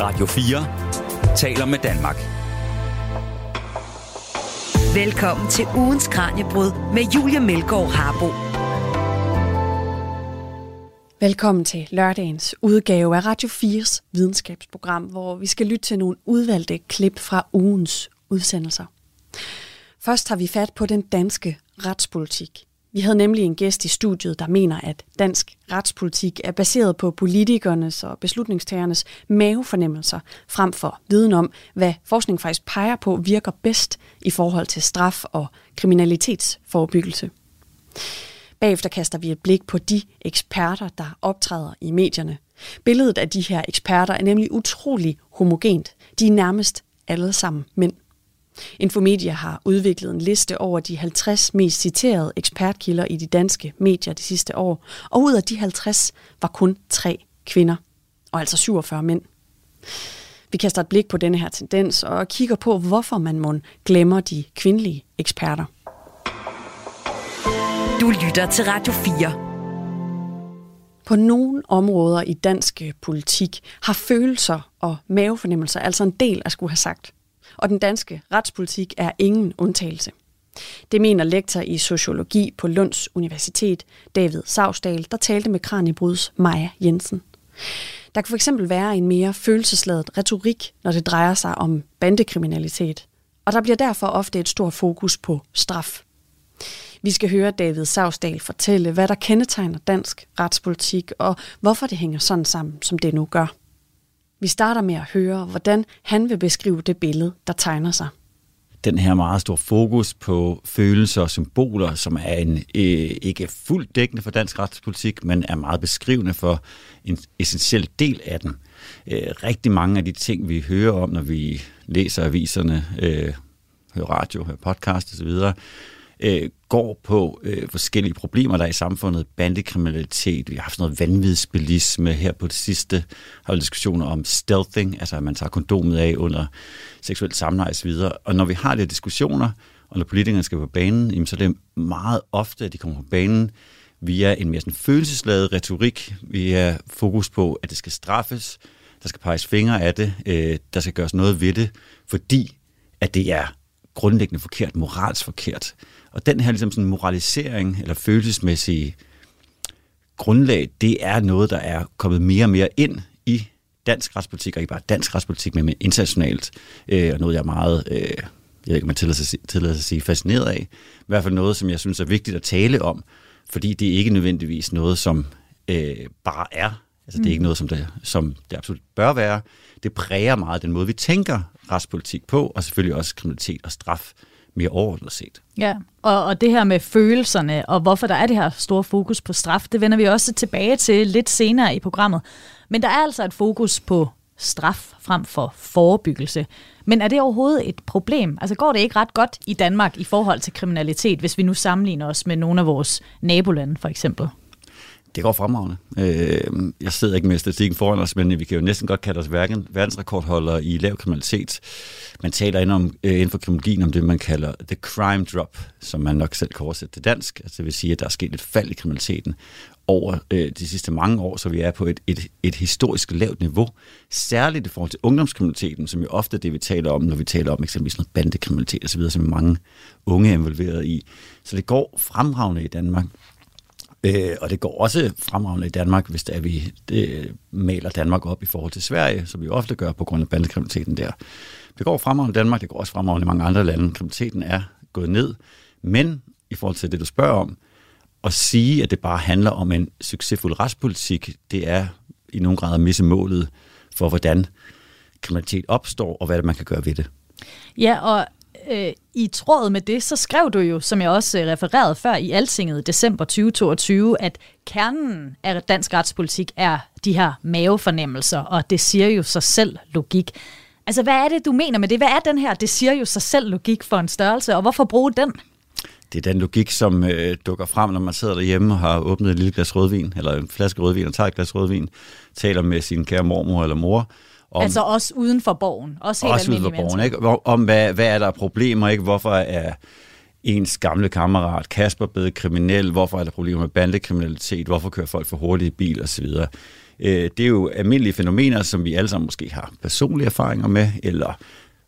Radio 4 taler med Danmark. Velkommen til Ugens Kraniebrud med Julie Meldgaard Harboe. Velkommen til lørdagens udgave af Radio 4's videnskabsprogram, hvor vi skal lytte til nogle udvalgte klip fra ugens udsendelser. Først har vi fat på den danske retspolitik. Vi havde nemlig en gæst i studiet, der mener, at dansk retspolitik er baseret på politikernes og beslutningstagernes mavefornemmelser, frem for viden om, hvad forskning faktisk peger på virker bedst i forhold til straf og kriminalitetsforebyggelse. Bagefter kaster vi et blik på de eksperter, der optræder i medierne. Billedet af de her eksperter er nemlig utrolig homogent. De er nærmest alle sammen mænd. Infomedia har udviklet en liste over de 50 mest citerede ekspertkilder i de danske medier de sidste år, og ud af de 50 var kun 3 kvinder, og altså 47 mænd. Vi kaster et blik på denne her tendens og kigger på, hvorfor man mon glemmer de kvindelige eksperter. Du lytter til Radio 4. På nogle områder i dansk politik har følelser og mavefornemmelser altså en del at skulle have sagt. Og den danske retspolitik er ingen undtagelse. Det mener lektor i sociologi på Lunds Universitet, David Sausdal, der talte med Kraniebrud's Maja Jensen. Der kan fx være en mere følelsesladet retorik, når det drejer sig om bandekriminalitet. Og der bliver derfor ofte et stort fokus på straf. Vi skal høre David Sausdal fortælle, hvad der kendetegner dansk retspolitik, og hvorfor det hænger sådan sammen, som det nu gør. Vi starter med at høre, hvordan han vil beskrive det billede, der tegner sig. Den her meget stor fokus på følelser og symboler, som er en, ikke fuldt dækkende for dansk retspolitik, men er meget beskrivende for en essentiel del af den. Rigtig mange af de ting, vi hører om, når vi læser aviserne, hører radio, hører podcast osv., går på forskellige problemer, der er i samfundet. Bandekriminalitet, vi har haft noget vanvidsbilisme her på det sidste, har vi diskussioner om stealthing, altså at man tager kondomet af under seksuelt samleje osv. Og når vi har de diskussioner, og når politikerne skal på banen, jamen, så er det meget ofte, at de kommer på banen via en mere sådan følelsesladet retorik, via fokus på, at det skal straffes, der skal peges fingre af det, der skal gøres noget ved det, fordi at det er grundlæggende forkert, moralsk forkert. Og den her ligesom sådan moralisering eller følelsesmæssige grundlag, det er noget, der er kommet mere og mere ind i dansk retspolitik, og ikke bare dansk retspolitik, men internationalt. Og noget, jeg er meget, jeg ved ikke, om man tillader sig at sige, fascineret af. I hvert fald noget, som jeg synes er vigtigt at tale om, fordi det er ikke nødvendigvis noget, som bare er. Altså det er ikke noget, som det absolut bør være. Det præger meget den måde, vi tænker retspolitik på, og selvfølgelig også kriminalitet og straf mere overordnet set. Ja, og det her med følelserne, og hvorfor der er det her store fokus på straf, det vender vi også tilbage til lidt senere i programmet. Men der er altså et fokus på straf frem for forebyggelse. Men er det overhovedet et problem? Altså går det ikke ret godt i Danmark i forhold til kriminalitet, hvis vi nu sammenligner os med nogle af vores nabolande for eksempel? Det går fremragende. Jeg sidder ikke med statistikken foran os, men vi kan jo næsten godt kalde os verdensrekordholder i lav kriminalitet. Man taler inden for kriminologien om det, man kalder the crime drop, som man nok selv kan oversætte til dansk. Altså det vil sige, at der er sket et fald i kriminaliteten over de sidste mange år, så vi er på et historisk lavt niveau. Særligt i forhold til ungdomskriminaliteten, som jo ofte er det, vi taler om, når vi taler om eksempelvis noget bandekriminalitet osv., som mange unge er involveret i. Så det går fremragende i Danmark. Og det går også fremragende i Danmark, hvis det er, vi maler Danmark op i forhold til Sverige, som vi ofte gør på grund af bandekriminaliteten der. Det går fremragende i Danmark, det går også fremragende i mange andre lande. Kriminaliteten er gået ned, men i forhold til det, du spørger om, at sige, at det bare handler om en succesfuld retspolitik, det er i nogen grad at misse målet for, hvordan kriminalitet opstår, og hvad man kan gøre ved det. Ja, og i tråd med det, så skrev du jo, som jeg også refererede før i Altinget i december 2022, at kernen af dansk retspolitik er de her mavefornemmelser, og det siger jo sig selv logik. Altså, hvad er det, du mener med det? Hvad er den her, det siger jo sig selv logik for en størrelse, og hvorfor bruge den? Det er den logik, som dukker frem, når man sidder derhjemme og har åbnet et lille glas rødvin, eller en flaske rødvin og tager et glas rødvin, taler med sin kære mormor eller mor, altså også uden for borgen, også helt almindelige mennesker. Også uden for borgen, ikke? Om hvad er der problemer, ikke? Hvorfor er ens gamle kammerat Kasper blevet kriminel? Hvorfor er der problemer med bandekriminalitet? Hvorfor kører folk for hurtigt i bil, og så videre? Det er jo almindelige fænomener, som vi alle sammen måske har personlige erfaringer med, eller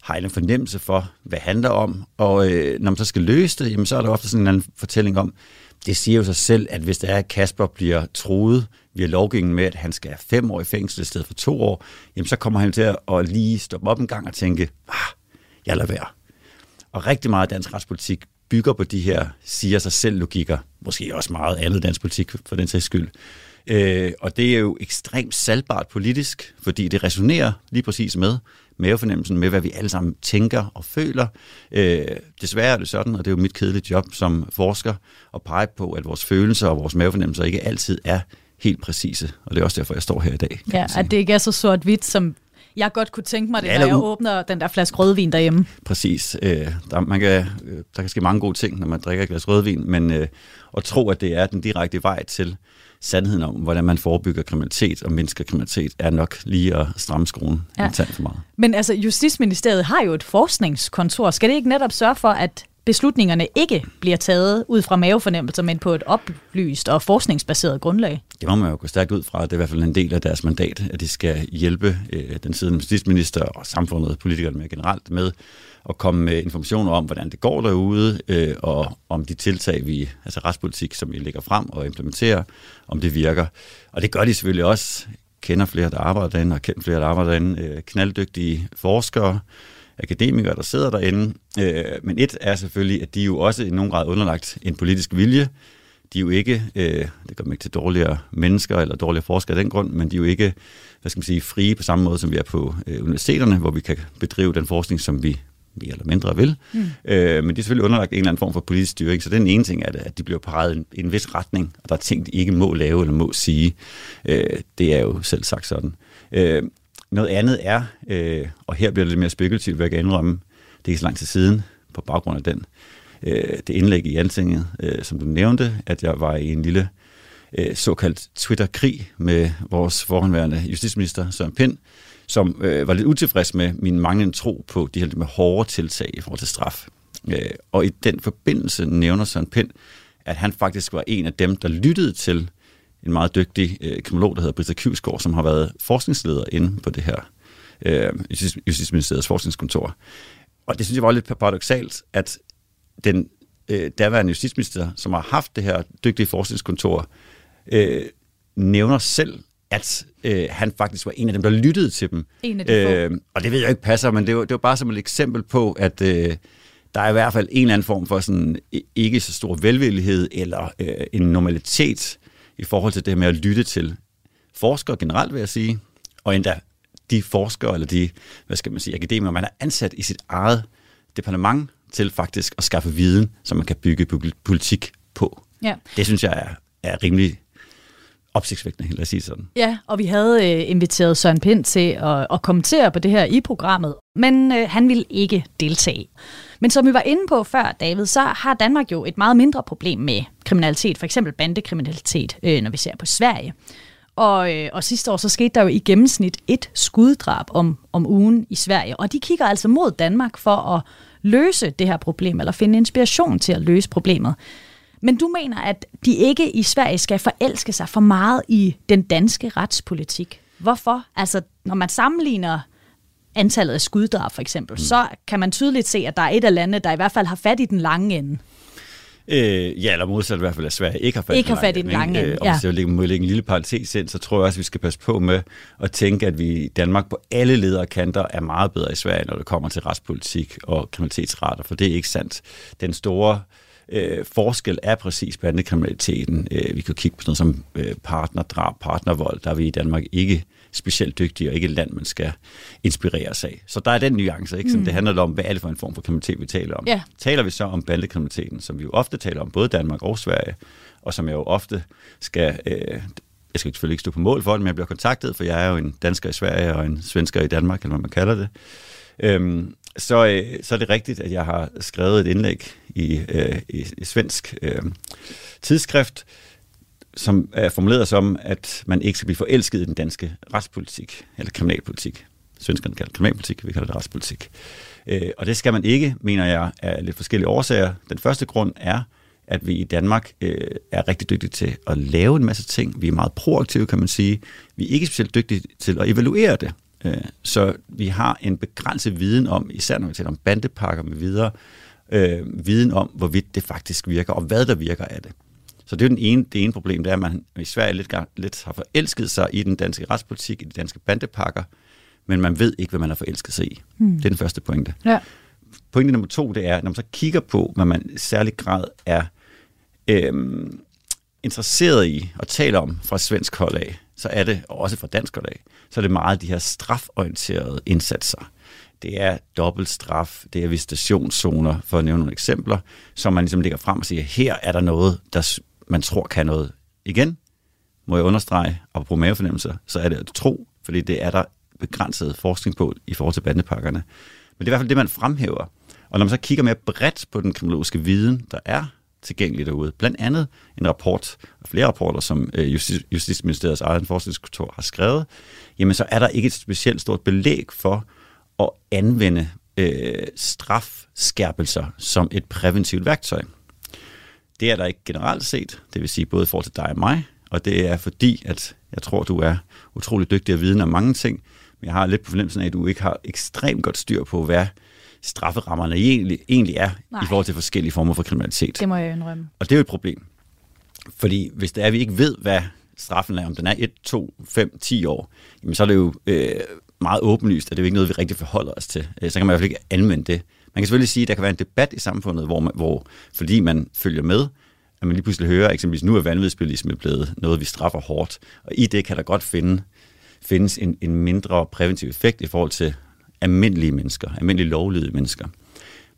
har en fornemmelse for, hvad det handler om. Og når man så skal løse det, jamen, så er der ofte sådan en anden fortælling om, det siger jo sig selv, at hvis der er, at Kasper bliver truet via lovgivningen med, at han skal have 5 år i fængsel i stedet for 2 år, jamen, så kommer han til at lige stoppe op en gang og tænke, jeg lader være. Og rigtig meget dansk retspolitik bygger på de her siger sig selv logikker, måske også meget andet dansk politik for den sags skyld. Og det er jo ekstremt salgbart politisk, fordi det resonerer lige præcis med mavefornemmelsen, med hvad vi alle sammen tænker og føler. Desværre er det sådan, og det er jo mit kedelige job som forsker, at pege på, at vores følelser og vores mavefornemmelser ikke altid er helt præcise. Og det er også derfor, jeg står her i dag. Ja, at det ikke er så sort-hvidt, som jeg godt kunne tænke mig det, når jeg åbner den der flaske rødvin derhjemme. Præcis. Der kan ske mange gode ting, når man drikker et glas rødvin, men at tro, at det er den direkte vej til sandheden om, hvordan man forebygger kriminalitet og mindsker kriminalitet, er nok lige at stramme skruen internt for meget. Men altså, Justitsministeriet har jo et forskningskontor. Skal det ikke netop sørge for, at beslutningerne ikke bliver taget ud fra mavefornemmelser, men på et oplyst og forskningsbaseret grundlag? Det må man jo gå stærkt ud fra. Det er i hvert fald en del af deres mandat, at de skal hjælpe den siddende justitsminister og samfundet og politikerne mere generelt med at komme med informationer om, hvordan det går derude, og om de tiltag, altså retspolitik, som vi lægger frem og implementerer, om det virker. Og det gør de selvfølgelig også. Kender flere, der arbejder derinde, og kendt flere, der arbejder derinde. Knalddygtige forskere, akademikere, der sidder derinde. Men et er selvfølgelig, at de jo også i nogen grad underlagt en politisk vilje. De er jo ikke, det gør dem ikke til dårligere mennesker eller dårligere forskere af den grund, men de er jo ikke, hvad skal man sige, frie på samme måde, som vi er på universiteterne, hvor vi kan bedrive den forskning, som vi mere eller mindre vil. Men de er selvfølgelig underlagt en eller anden form for politisk styring, så den ene ting er, at de bliver peget i en vis retning, og der er ting, de ikke må lave eller må sige. Det er jo selv sagt sådan. Noget andet er, og her bliver det lidt mere spekulativt, hvad jeg kan indrømme, det er ikke så lang tid siden, på baggrund af det indlæg i Altinget, som du nævnte, at jeg var i en lille såkaldt Twitter-krig med vores forhenværende justitsminister, Søren Pind, som var lidt utilfreds med min manglende tro på de her med hårde tiltag i forhold til straf. Og i den forbindelse nævner Søren Pind, at han faktisk var en af dem, der lyttede til en meget dygtig kriminolog, der hedder Britta Kyvsgaard, som har været forskningsleder inde på det her Justitsministeriets forskningskontor. Og det synes jeg var lidt paradoksalt, at den daværende justitsminister, som har haft det her dygtige forskningskontor, nævner selv, at han faktisk var en af dem, der lyttede til dem. Og det ved jeg ikke passer, men det var bare som et eksempel på, at der er i hvert fald en eller anden form for sådan ikke så stor velvillighed eller en normalitet i forhold til det her med at lytte til forskere generelt, vil jeg sige, og endda de forskere eller de, hvad skal man sige, akademikere, man er ansat i sit eget departement til faktisk at skaffe viden, som man kan bygge politik på. Ja. Det synes jeg er rimelig opsigtsvækkende, lad os sige sådan. Ja, og vi havde inviteret Søren Pind til at kommentere på det her i programmet, men han ville ikke deltage. Men som vi var inde på før, David, så har Danmark jo et meget mindre problem med kriminalitet, for eksempel bandekriminalitet, når vi ser på Sverige. Og sidste år så skete der jo i gennemsnit 1 skuddrab om ugen i Sverige, og de kigger altså mod Danmark for at løse det her problem, eller finde inspiration til at løse problemet. Men du mener, at de ikke i Sverige skal forelske sig for meget i den danske retspolitik. Hvorfor? Altså, når man sammenligner antallet af skuddrab for eksempel, så kan man tydeligt se, at der er et af landene, der i hvert fald har fat i den lange ende. Ja, eller modsat i hvert fald, at Sverige ikke har fat i den lange ende. Og hvis jeg må lægge en lille parentes ind, så tror jeg også, at vi skal passe på med at tænke, at vi i Danmark på alle ledere kanter er meget bedre i Sverige, når det kommer til retspolitik og kriminalitetsrater, for det er ikke sandt. Den store forskel er præcis bandekriminaliteten. Vi kan kigge på noget som partnerdrab, partnervold, der er vi i Danmark ikke specielt dygtige, og ikke et land, man skal inspireres af. Så der er den nuance, ikke? Som det handler om, hvad er det for en form for kriminalitet, vi taler om. Yeah. Taler vi så om bandekriminaliteten, som vi jo ofte taler om, både Danmark og Sverige, og som jeg jo ofte skal... Jeg skal selvfølgelig ikke stå på mål for det, men jeg bliver kontaktet, for jeg er jo en dansker i Sverige, og en svensker i Danmark, eller hvad man kalder det. Så er det rigtigt, at jeg har skrevet et indlæg i svensk tidsskrift, som er formuleret som, at man ikke skal blive forelsket i den danske retspolitik, eller kriminalpolitik. Svenskerne kalder det kriminalpolitik, vi kalder det retspolitik. Og det skal man ikke, mener jeg, af lidt forskellige årsager. Den første grund er, at vi i Danmark er rigtig dygtige til at lave en masse ting. Vi er meget proaktive, kan man sige. Vi er ikke specielt dygtige til at evaluere det. Så vi har en begrænset viden om, især når vi taler om bandepakker med videre, viden om, hvorvidt det faktisk virker, og hvad der virker af det. Så det er jo det ene problem, det er, at man i Sverige lidt har forelsket sig i den danske retspolitik, i de danske bandepakker, men man ved ikke, hvad man har forelsket sig i. Det er den første pointe. Ja. Pointe nummer 2, det er, når man så kigger på, hvad man i særlig grad er interesseret i og taler om fra svensk hold af, så er det, og også fra dansk hold af, så er det meget de her straforienterede indsatser. Det er dobbeltstraf, det er visitationszoner, for at nævne nogle eksempler, som man ligesom lægger frem og siger, her er der noget, der man tror kan noget. Igen, må jeg understrege, apropos mavefornemmelser, så er det at tro, fordi det er der begrænset forskning på i forhold til bandepakkerne. Men det er i hvert fald det, man fremhæver. Og når man så kigger mere bredt på den kriminologiske viden, der er tilgængelig derude, blandt andet en rapport, og flere rapporter, som Justitsministeriets egen forskningskontor har skrevet, jamen så er der ikke et specielt stort belæg for at anvende strafskærpelser som et præventivt værktøj. Det er der ikke generelt set, det vil sige både i forhold til dig og mig, og det er fordi, at jeg tror, du er utrolig dygtig at vide om mange ting, men jeg har lidt på fornemmelsen af, at du ikke har ekstremt godt styr på, hvad strafferammerne egentlig er. Nej. I forhold til forskellige former for kriminalitet. Det må jeg indrømme. Og det er jo et problem. Fordi hvis det er, at vi ikke ved, hvad straffen er, om den er 1, 2, 5, 10 år, jamen så er det jo meget åbenlyst, at det er ikke noget, vi rigtig forholder os til. Så kan man i hvert fald ikke anvende det. Man kan selvfølgelig sige, at der kan være en debat i samfundet, hvor fordi man følger med, at man lige pludselig hører, eksempelvis nu er vanvidsbilisme blevet noget, vi straffer hårdt. Og i det kan der godt findes en mindre præventiv effekt i forhold til almindelige mennesker, almindelige lovlydige mennesker.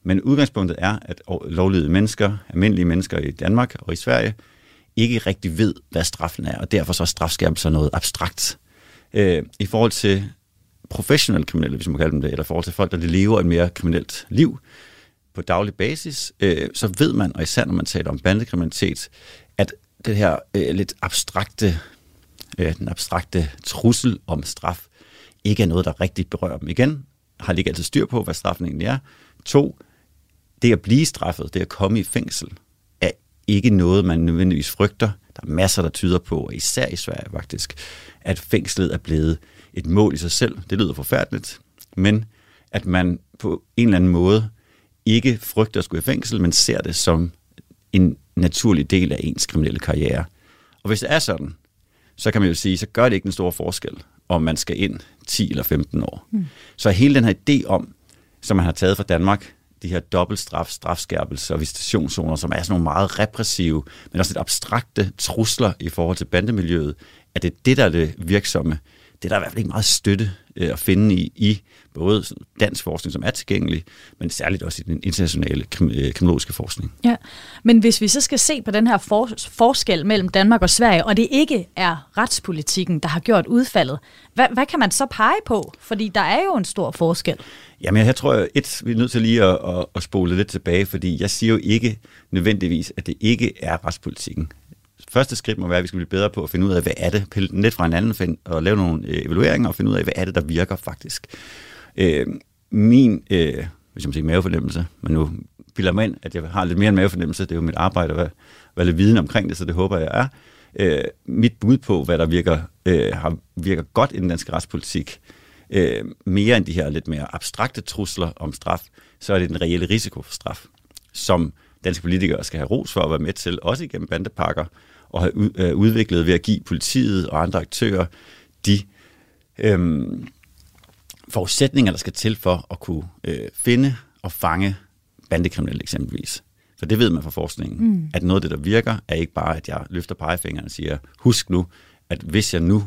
Men udgangspunktet er, at lovlydige mennesker, almindelige mennesker i Danmark og i Sverige, ikke rigtig ved, hvad straffen er, og derfor så er strafskærpelser noget abstrakt. I forhold til professionelle kriminelle, hvis man kalder dem det, eller i forhold til folk, der lever et mere kriminelt liv på daglig basis, så ved man, og især når man taler om bandekriminalitet, at det her lidt abstrakte, den abstrakte trussel om straf, ikke er noget, der rigtigt berører dem. Igen, har de ikke altid styr på, hvad straffen egentlig er. 2, det at blive straffet, det at komme i fængsel, er ikke noget, man nødvendigvis frygter. Der er masser, der tyder på, og især i Sverige faktisk, at fængslet er blevet et mål i sig selv. Det lyder forfærdeligt, men at man på en eller anden måde ikke frygter at skulle i fængsel, men ser det som en naturlig del af ens kriminelle karriere. Og hvis det er sådan, så kan man jo sige, så gør det ikke den store forskel, om man skal ind 10 eller 15 år. Så hele den her idé om, som man har taget fra Danmark, de her dobbeltstraf, strafskærpelser og visitationszoner, som er sådan nogle meget repressive, men også lidt abstrakte trusler i forhold til bandemiljøet, at det er det, der er det virksomme. Det er der i hvert fald ikke meget støtte at finde i både dansk forskning, som er tilgængelig, men særligt også i den internationale kriminologiske forskning. Ja, men hvis vi så skal se på den her forskel mellem Danmark og Sverige, og det ikke er retspolitikken, der har gjort udfaldet, hvad kan man så pege på? Fordi der er jo en stor forskel. Jamen jeg tror, vi er nødt til lige at spole lidt tilbage, fordi jeg siger jo ikke nødvendigvis, at det ikke er retspolitikken. Første skridt må være, at vi skal blive bedre på at finde ud af, hvad er det, pille den lidt fra hinanden og lave nogle evalueringer og finde ud af, hvad er det, der virker faktisk. Min, hvis jeg må sige mavefornemmelse, men nu bilder mig ind, at jeg har lidt mere en mavefornemmelse, det er jo mit arbejde at være lidt viden omkring det, så det håber jeg er. Mit bud på, hvad der virker godt i den danske retspolitik, mere end de her lidt mere abstrakte trusler om straf, så er det den reelle risiko for straf, som danske politikere skal have ros for at være med til, også igennem bandepakker, og have udviklet ved at give politiet og andre aktører de forudsætninger, der skal til for at kunne finde og fange bandekriminelle eksempelvis. For det ved man fra forskningen, at noget af det, der virker, er ikke bare, at jeg løfter pegefingeren og siger, husk nu, at hvis jeg nu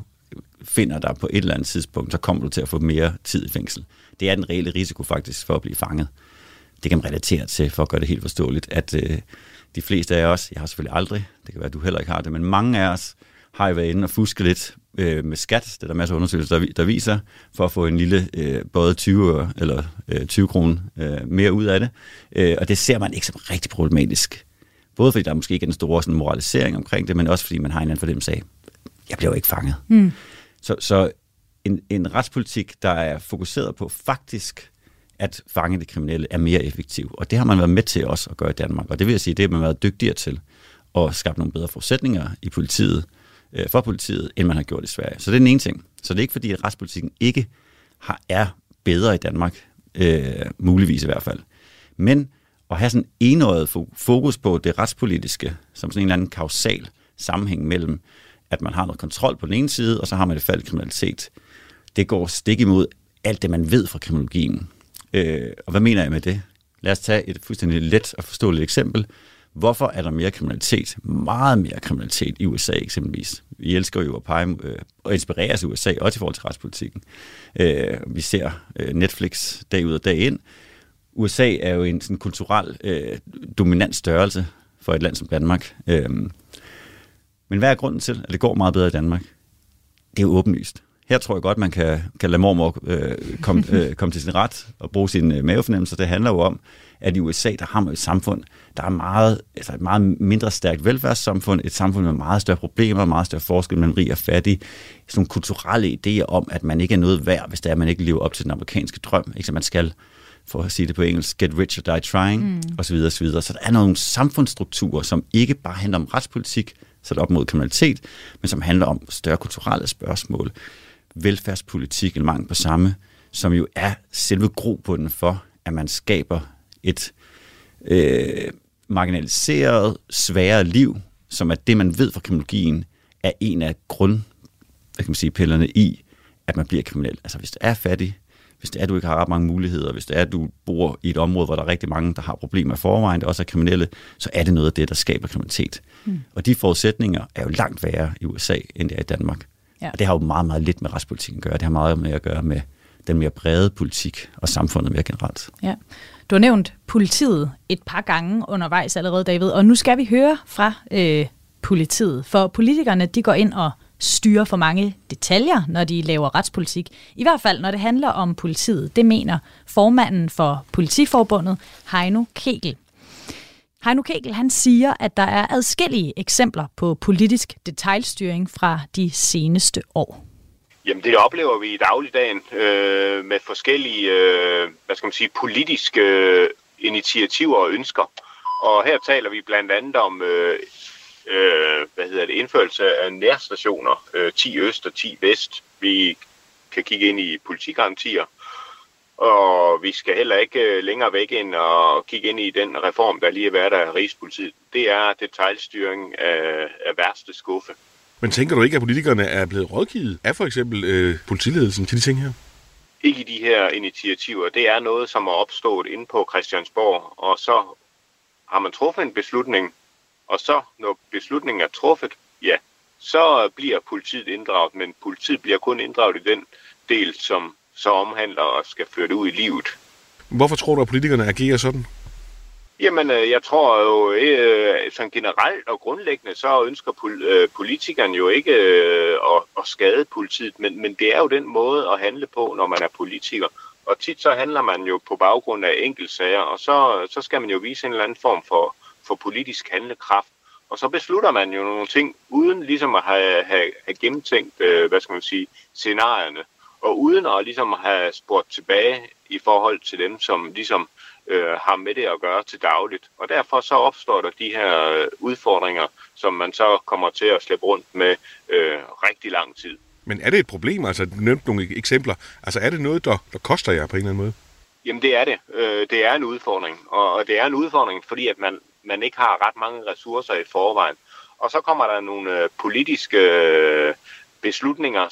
finder dig på et eller andet tidspunkt, så kommer du til at få mere tid i fængsel. Det er den reelle risiko faktisk for at blive fanget. Det kan man relatere til, for at gøre det helt forståeligt, at de fleste af os, jeg har selvfølgelig aldrig, det kan være, at du heller ikke har det, men mange af os har jo været inde og fuske lidt med skat, det er der masser af undersøgelser, der viser, for at få en lille både 20 eller 20 kroner mere ud af det, og det ser man ikke som rigtig problematisk. Både fordi der måske ikke er den store sådan, moralisering omkring det, men også fordi man har en anden fornemmelse af, jeg bliver jo ikke fanget. Så en retspolitik, der er fokuseret på faktisk at fange det kriminelle er mere effektiv. Og det har man været med til også at gøre i Danmark. Og det vil jeg sige, det har man været dygtigere til at skabe nogle bedre forudsætninger i politiet, for politiet, end man har gjort i Sverige. Så det er den ene ting. Så det er ikke fordi, at retspolitikken ikke er bedre i Danmark, muligvis i hvert fald. Men at have sådan enøjet fokus på det retspolitiske, som sådan en eller anden kausal sammenhæng mellem, at man har noget kontrol på den ene side, og så har man et fald i kriminalitet. Det går stik imod alt det, man ved fra kriminologien. Og hvad mener jeg med det? Lad os tage et fuldstændig let og forståeligt eksempel. Hvorfor er der mere kriminalitet? Meget mere kriminalitet i USA eksempelvis. Vi elsker jo at pege og inspirere os i USA, også i forhold til retspolitikken. Vi ser Netflix dag ud og dag ind. USA er jo en sådan kulturel dominant størrelse for et land som Danmark. Men hvad er grunden til, at det går meget bedre i Danmark? Det er jo åbenlyst. Her tror jeg godt, man kan lade mormor komme til sin ret og bruge sin mavefornemmelse. Det handler jo om, at i USA, der har man et samfund, der er et meget mindre stærkt velfærdssamfund, et samfund med meget større problemer, meget større forskel mellem rig og fattig, sådan nogle kulturelle idéer om, at man ikke er noget værd, hvis det er, man ikke lever op til den amerikanske drøm. Ikke? Så man skal, for at sige det på engelsk, get rich or die trying, osv. osv. Så der er nogle samfundsstrukturer, som ikke bare handler om retspolitik, så op mod kriminalitet, men som handler om større kulturelle spørgsmål, velfærdspolitik eller mangel på samme, som jo er selve grobunden for, at man skaber et marginaliseret, sværere liv, som er det, man ved fra kriminologien, er en af grundpillerne i, at man bliver kriminel. Altså hvis du er fattig, hvis det er, at du ikke har ret mange muligheder, hvis det er, at du bor i et område, hvor der er rigtig mange, der har problemer i forvejen, der også er kriminelle, så er det noget af det, der skaber kriminalitet. Og de forudsætninger er jo langt værre i USA, end det er i Danmark. Ja. Og det har jo meget, meget lidt med retspolitikken at gøre. Det har meget med at gøre med den mere brede politik og samfundet mere generelt. Ja. Du har nævnt politiet et par gange undervejs allerede, David, og nu skal vi høre fra politiet. For politikerne, de går ind og styrer for mange detaljer, når de laver retspolitik. I hvert fald, når det handler om politiet. Det mener formanden for Politiforbundet, Heino Kegel. Heino Kegel, han siger, at der er adskillige eksempler på politisk detailstyring fra de seneste år. Jamen det oplever vi i dagligdagen med forskellige politiske initiativer og ønsker. Og her taler vi blandt andet om indførelse af nærstationer, 10 øst og 10 vest. Vi kan kigge ind i politigarantier. Og vi skal heller ikke længere væk ind og kigge ind i den reform, der lige er været af Rigspolitiet. Det er detailstyring af værste skuffe. Men tænker du ikke, at politikerne er blevet rådgivet af for eksempel politiledelsen til de ting her? Ikke i de her initiativer. Det er noget, som er opstået inde på Christiansborg, og så har man truffet en beslutning, og så når beslutningen er truffet, ja, så bliver politiet inddraget, men politiet bliver kun inddraget i den del, som så omhandler og skal føre det ud i livet. Hvorfor tror du, at politikerne agerer sådan? Jamen, jeg tror jo sådan generelt og grundlæggende, så ønsker politikerne jo ikke at skade politiet, men det er jo den måde at handle på, når man er politiker. Og tit så handler man jo på baggrund af enkeltsager, og så skal man jo vise en eller anden form for politisk handlekraft. Og så beslutter man jo nogle ting, uden ligesom at have gennemtænkt, scenarierne. Og uden at ligesom have spurgt tilbage i forhold til dem, som ligesom har med det at gøre til dagligt. Og derfor så opstår der de her udfordringer, som man så kommer til at slæbe rundt med rigtig lang tid. Men er det et problem? Altså, du nævnte nogle eksempler. Altså, er det noget, der koster jer på en eller anden måde? Jamen, det er det. Det er en udfordring. Og det er en udfordring, fordi at man ikke har ret mange ressourcer i forvejen. Og så kommer der nogle politiske beslutninger,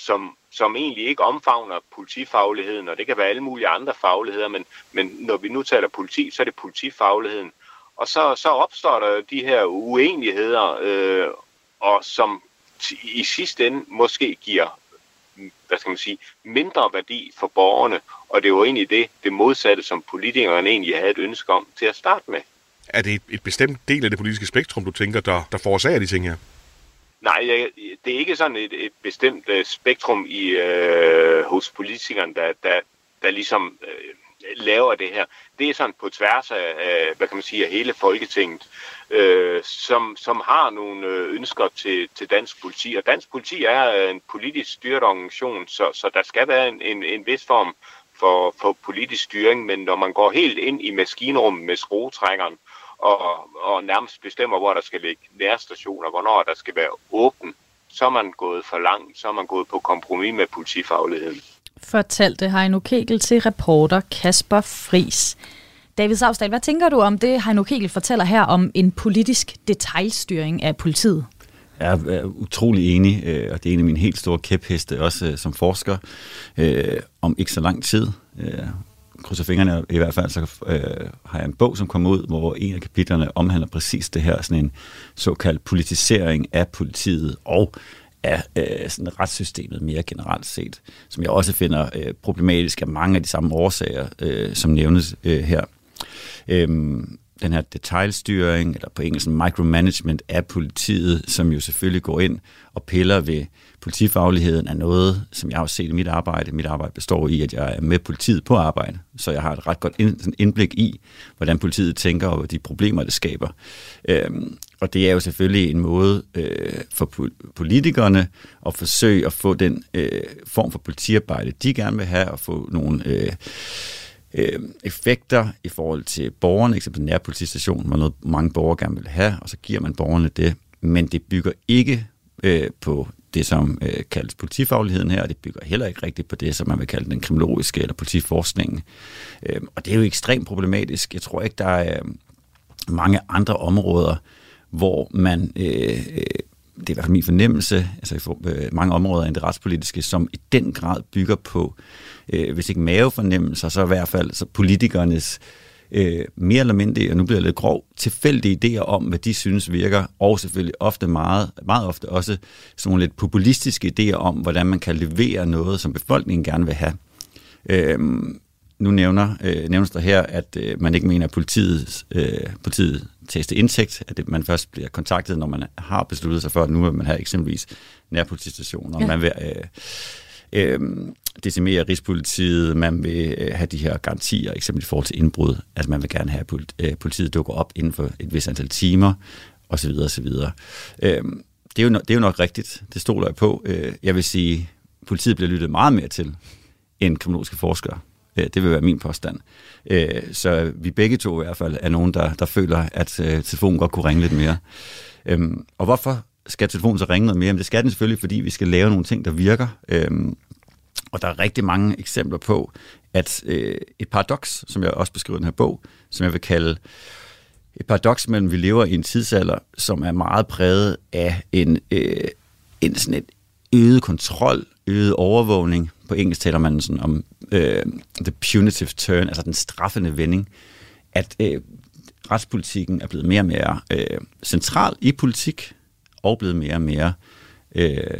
som egentlig ikke omfavner politifagligheden, og det kan være alle mulige andre fagligheder, men når vi nu taler politi, så er det politifagligheden. Og så opstår der de her uenigheder, og som i sidste ende måske giver mindre værdi for borgerne, og det var egentlig det modsatte, som politikerne egentlig havde et ønske om til at starte med. Er det et bestemt del af det politiske spektrum, du tænker, der forårsager de ting her? Nej, det er ikke sådan et bestemt spektrum hos politikeren, der ligesom laver det her. Det er sådan på tværs af, af hele Folketinget, som har nogle ønsker til dansk politi. Og dansk politi er en politisk styret organisation, så der skal være en vis form for politisk styring, men når man går helt ind i maskinrummet med skruetrækkeren og nærmest bestemmer, hvor der skal ligge nærstationer, hvornår der skal være åben, så er man gået for langt, så er man gået på kompromis med politifagligheden. Fortalte Heino Kegel til reporter Kasper Friis. David Sausdal, hvad tænker du om det, Heino Kegel fortæller her om en politisk detailstyring af politiet? Jeg er utrolig enig, og det er en af mine helt store kæpheste, også som forsker, om ikke så lang tid. Krydser fingrene i hvert fald, så har jeg en bog, som kommer ud, hvor en af kapitlerne omhandler præcis det her, sådan en såkaldt politisering af politiet og af sådan retssystemet mere generelt set, som jeg også finder problematisk af mange af de samme årsager, som nævnes her. Den her detailstyring, eller på engelsk micromanagement af politiet, som jo selvfølgelig går ind og piller ved politifagligheden, er noget, som jeg har set i mit arbejde. Mit arbejde består i, at jeg er med politiet på arbejde, så jeg har et ret godt indblik i, hvordan politiet tænker og de problemer, det skaber. Og det er jo selvfølgelig en måde for politikerne at forsøge at få den form for politiarbejde, de gerne vil have, og få nogle effekter i forhold til borgerne, eksempelvis nærpolitistationen, hvor noget mange borgere gerne vil have, og så giver man borgerne det, men det bygger ikke på det, som kaldes politifagligheden her, og det bygger heller ikke rigtigt på det, som man vil kalde den kriminologiske eller politiforskningen. Og det er jo ekstremt problematisk. Jeg tror ikke, der er mange andre områder, hvor man, det er i hvert fald min fornemmelse, altså jeg får mange områder end det retspolitiske, som i den grad bygger på, hvis ikke mavefornemmelser, så i hvert fald så politikernes mere eller mindre, og nu bliver jeg lidt grov, tilfældige idéer om, hvad de synes virker, og selvfølgelig ofte meget ofte også sådan nogle lidt populistiske idéer om, hvordan man kan levere noget, som befolkningen gerne vil have. Nu nævnes der her, at man ikke mener, at politiet teste indtægt, at man først bliver kontaktet, når man har besluttet sig for, at nu vil man have eksempelvis nærpolitistationer, og man vil decimere Rigspolitiet, man vil have de her garantier, eksempelvis i forhold til indbrud, altså man vil gerne have, at politiet dukker op inden for et vist antal timer, osv. osv. Det er jo nok rigtigt, det stoler jeg på. Jeg vil sige, at politiet bliver lyttet meget mere til end kriminologiske forskere. Det vil være min påstand. Så vi begge to i hvert fald er nogen, der føler, at telefonen godt kunne ringe lidt mere. Og hvorfor skal telefonen så ringe noget mere? Men det skal den selvfølgelig, fordi vi skal lave nogle ting, der virker. Og der er rigtig mange eksempler på, at et paradoks, som jeg også beskriver i den her bog, som jeg vil kalde et paradoks mellem, vi lever i en tidsalder, som er meget præget af en sådan et øget kontrol, øget overvågning. På engelsk taler man sådan om the punitive turn, altså den straffende vending, at retspolitikken er blevet mere og mere central i politik, og blevet mere og mere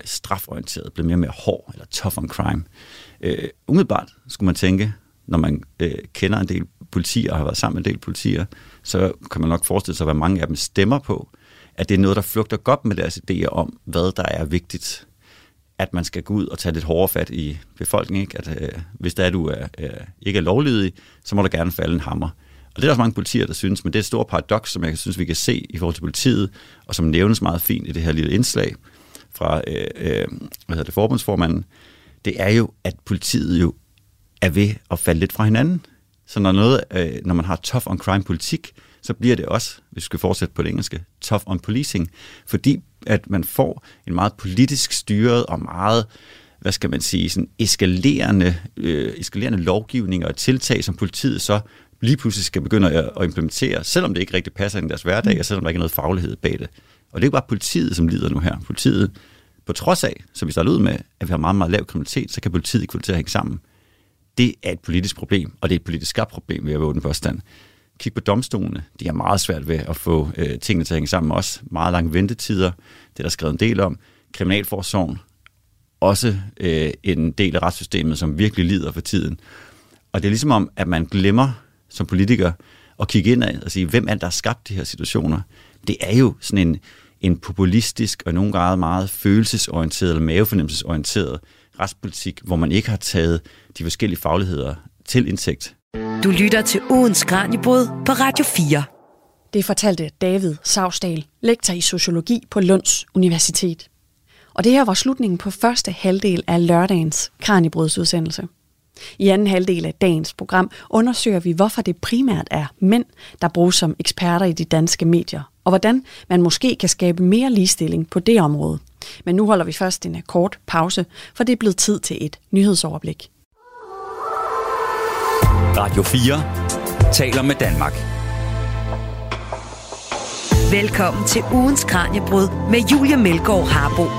straforienteret, blevet mere og mere hård, eller tough on crime. Umiddelbart skulle man tænke, når man kender en del politier, og har været sammen med en del politier, så kan man nok forestille sig, hvad mange af dem stemmer på, at det er noget, der flugter godt med deres idéer om, hvad der er vigtigt, at man skal gå ud og tage lidt hårdere fat i befolkningen, ikke? At hvis der er, du ikke er lovlydig, så må der gerne falde en hammer. Og det er der også mange politier, der synes, men det er et stort paradoks, som jeg synes, vi kan se i forhold til politiet, og som nævnes meget fint i det her lille indslag fra forbundsformanden, det er jo, at politiet jo er ved at falde lidt fra hinanden. Så når man har tough on crime politik, så bliver det også, hvis vi skal fortsætte på det engelske, tough on policing, fordi at man får en meget politisk styret og meget, hvad skal man sige, sådan eskalerende lovgivninger og tiltag, som politiet så lige pludselig skal begynde at implementere, selvom det ikke rigtig passer ind i deres hverdag, og selvom der ikke er noget faglighed bag det. Og det er jo bare politiet, som lider nu her. Politiet, på trods af, som vi startede ud med, at vi har meget, meget lav kriminalitet, så kan politiet ikke få det til at hænge sammen. Det er et politisk problem, og det er et politisk skabt problem, ved at våge den forstand. Kig på domstolene. De har meget svært ved at få tingene til at hænge sammen også. Meget lange ventetider. Det er der skrevet en del om. Kriminalforsorgen. Også en del af retssystemet, som virkelig lider for tiden. Og det er ligesom om, at man glemmer som politiker at kigge indad og sige, hvem er der har skabt de her situationer? Det er jo sådan en populistisk og nogle gange meget følelsesorienteret eller mavefornemmelsesorienteret retspolitik, hvor man ikke har taget de forskellige fagligheder til indtægt. Du lytter til Ugens Kraniebrud på Radio 4. Det fortalte David Sausdal, lektor i sociologi på Lunds Universitet. Og det her var slutningen på første halvdel af lørdagens Kraniebruds udsendelse. I anden halvdel af dagens program undersøger vi, hvorfor det primært er mænd, der bruges som eksperter i de danske medier, og hvordan man måske kan skabe mere ligestilling på det område. Men nu holder vi først en kort pause, for det er blevet tid til et nyhedsoverblik. Radio 4 taler med Danmark. Velkommen til Ugens Kraniebrud med Julie Meldgaard Harboe.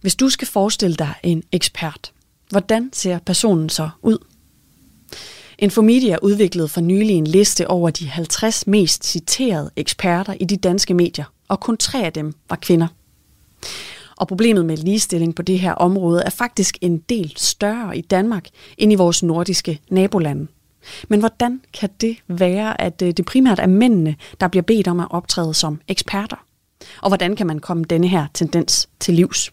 Hvis du skal forestille dig en ekspert, hvordan ser personen så ud? Infomedia udviklede for nylig en liste over de 50 mest citerede eksperter i de danske medier, og kun 3 af dem var kvinder. Og problemet med ligestilling på det her område er faktisk en del større i Danmark end i vores nordiske nabolande. Men hvordan kan det være, at det primært er mændene, der bliver bedt om at optræde som eksperter? Og hvordan kan man komme denne her tendens til livs?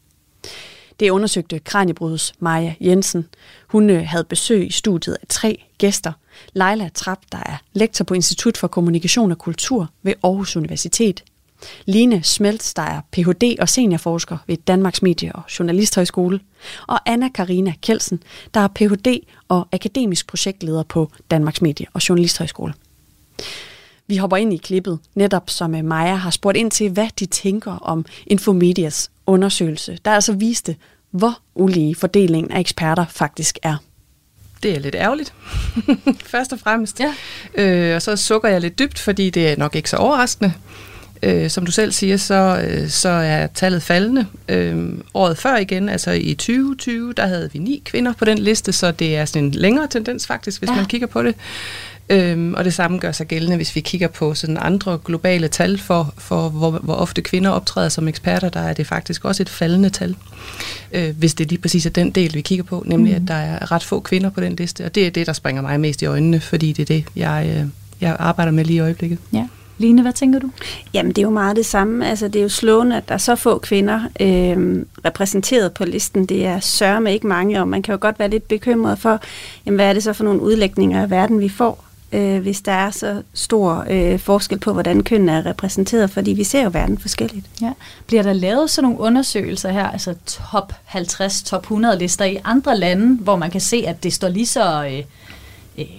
Det undersøgte Kraniebruds Maja Jensen. Hun havde besøg i studiet af 3 gæster. Leila Trapp, der er lektor på Institut for Kommunikation og Kultur ved Aarhus Universitet. Line Schmeltz, der er Ph.D. og seniorforsker ved Danmarks Medie- og Journalisthøjskole. Og Anna Karina Kjeldsen, der er Ph.D. og akademisk projektleder på Danmarks Medie- og Journalisthøjskole. Vi hopper ind i klippet, netop som Maja har spurgt ind til, hvad de tænker om Infomedias undersøgelse, der altså viste, hvor ulige fordelingen af eksperter faktisk er. Det er lidt ærgerligt, først og fremmest. Ja. Og så sukker jeg lidt dybt, fordi det er nok ikke så overraskende. Som du selv siger, så er tallet faldende. Året før igen, altså i 2020, der havde vi 9 kvinder på den liste, så det er sådan en længere tendens faktisk, hvis man kigger på det. Og det samme gør sig gældende, hvis vi kigger på sådan andre globale tal for hvor ofte kvinder optræder som eksperter, der er det faktisk også et faldende tal, hvis det lige præcis er den del, vi kigger på, nemlig at der er ret få kvinder på den liste, og det er det, der springer mig mest i øjnene, fordi det er det, jeg arbejder med lige i øjeblikket. Ja. Line, hvad tænker du? Jamen, det er jo meget det samme. Altså, det er jo slående, at der er så få kvinder repræsenteret på listen. Det er sørme ikke mange, og man kan jo godt være lidt bekymret for, jamen, hvad er det så for nogle udlægninger af verden, vi får? Hvis der er så stor forskel på, hvordan køn er repræsenteret, fordi vi ser jo verden forskelligt. Ja. Bliver der lavet sådan nogle undersøgelser her, altså top 50, top 100 lister i andre lande, hvor man kan se, at det står lige så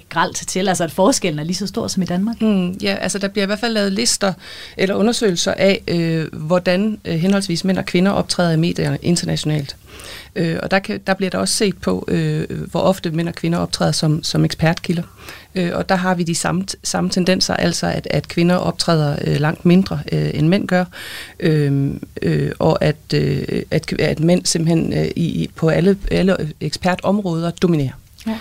grelt til, altså at forskellen er lige så stor som i Danmark? Ja, altså der bliver i hvert fald lavet lister eller undersøgelser af, hvordan henholdsvis mænd og kvinder optræder i medierne internationalt. Og der bliver der også set på, hvor ofte mænd og kvinder optræder som ekspertkilder. Og der har vi de samme tendenser, altså at kvinder optræder langt mindre end mænd gør, og at mænd simpelthen på alle ekspertområder dominerer. Ja.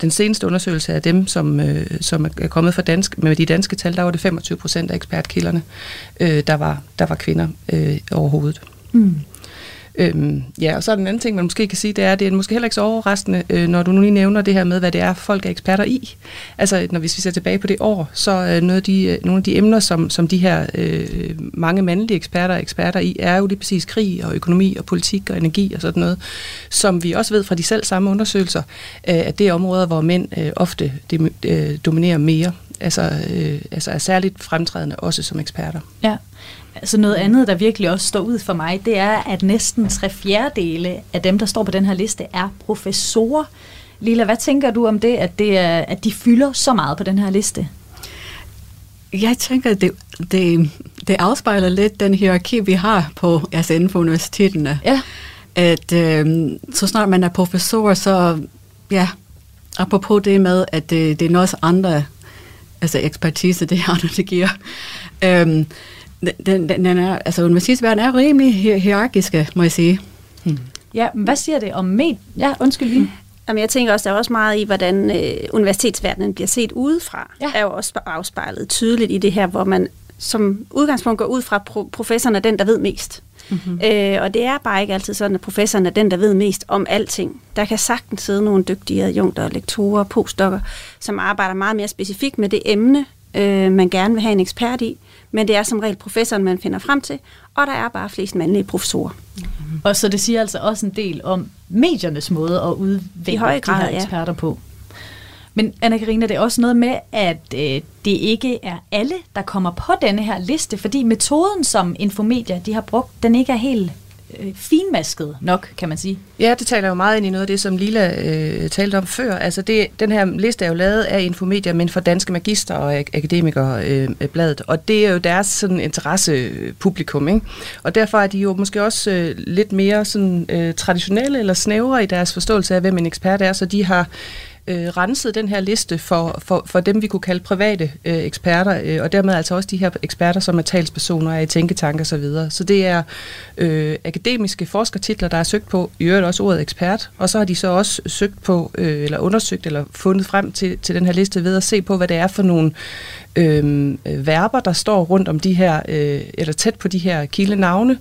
Den seneste undersøgelse af dem, som er kommet fra med de danske tal, der var det 25% af ekspertkilderne, der var kvinder overhovedet. Ja, og så er den anden ting, man måske kan sige, det er måske heller ikke så overraskende, når du nu lige nævner det her med, hvad det er, folk er eksperter i. Altså, hvis vi ser tilbage på det år, så nogle af de emner, som de her mange mandlige eksperter er eksperter i, er jo lige præcis krig og økonomi og politik og energi og sådan noget, som vi også ved fra de selv samme undersøgelser, at det er områder, hvor mænd ofte dominerer mere, altså er særligt fremtrædende også som eksperter. Ja. Altså noget andet, der virkelig også står ud for mig, det er, at næsten 3/4 af dem, der står på den her liste, er professorer. Leila, hvad tænker du om det, at de fylder så meget på den her liste? Jeg tænker, det afspejler lidt den hierarki, vi har på inden for universiteterne. Ja. At så snart man er professor, så ja, apropos det med, at det er noget andre, altså ekspertise, det er andre, det giver. Universitetsverden er rimelig hierarkiske, må jeg sige. Ja, men hvad siger det om Ja, undskyld lige. Jamen, jeg tænker også, der er også meget i, hvordan universitetsverdenen bliver set udefra. Ja. Er jo også afspejlet tydeligt i det her, hvor man som udgangspunkt går ud fra professoren er den, der ved mest. Mm-hmm. Og det er bare ikke altid sådan, at professoren er den, der ved mest om alting. Der kan sagtens sidde nogle dygtige adjunkter, lektorer, postdokker, som arbejder meget mere specifikt med det emne, man gerne vil have en ekspert i, men det er som regel professoren, man finder frem til, og der er bare flest mandlige professorer. Mm-hmm. Og så det siger altså også en del om mediernes måde at udvælge de her eksperter på. Men Anna-Karina, det er også noget med, at det ikke er alle, der kommer på denne her liste, fordi metoden, som Infomedia de har brugt, den ikke er helt finmasket nok, kan man sige. Ja, det taler jo meget ind i noget af det, som Lila talte om før. Altså den her liste er jo lavet af Infomedia, men for danske magister og akademikere bladet. Og det er jo deres sådan interessepublikum, ikke? Og derfor er de jo måske også lidt mere sådan, traditionelle eller snævre i deres forståelse af, hvem en ekspert er, så de har renset den her liste for dem, vi kunne kalde private eksperter, og dermed altså også de her eksperter, som er talspersoner i tænketanker og så videre. Så det er akademiske forskertitler, der er søgt på, i øvrigt også ordet ekspert, og så har de så også søgt på, eller undersøgt, eller fundet frem til den her liste ved at se på, hvad det er for nogle verber, der står rundt om de her, eller tæt på de her kildenavne,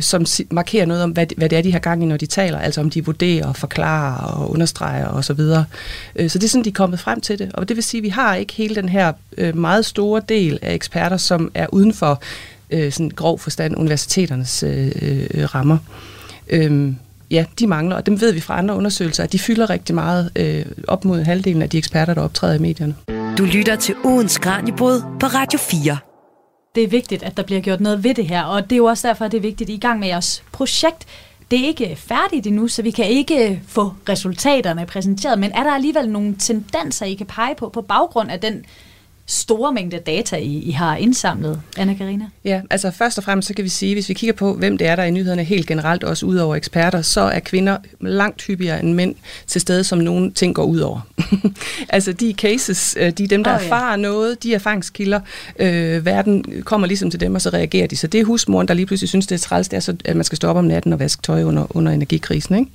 som markerer noget om, hvad det er, de har gang i, når de taler, altså om de vurderer, forklarer og understreger og så videre. Så det er sådan, de er kommet frem til det. Og det vil sige, at vi har ikke hele den her meget store del af eksperter, som er uden for sådan grov forstand universiteternes rammer. Ja, de mangler, og dem ved vi fra andre undersøgelser, at de fylder rigtig meget, op mod halvdelen af de eksperter, der optræder i medierne. Du lytter til Ugens Kraniebrud på Radio 4. Det er vigtigt, at der bliver gjort noget ved det her, og det er jo også derfor, at det er vigtigt, at I er i gang med jeres projekt. Det er ikke færdigt endnu, så vi kan ikke få resultaterne præsenteret, men er der alligevel nogle tendenser, I kan pege på baggrund af den store mængde data, I har indsamlet, Anna Karina? Ja, altså først og fremmest så kan vi sige, hvis vi kigger på, hvem det er, der er i nyhederne helt generelt, også ud over eksperter, så er kvinder langt hyppigere end mænd til stede, som nogle ting går ud over. Altså de cases, de er dem, der erfarer noget, de erfaringskilder, verden kommer ligesom til dem, og så reagerer de. Så det er husmoren, der lige pludselig synes, det er træls, det er så, at man skal stoppe om natten og vaske tøj under energikrisen, ikke?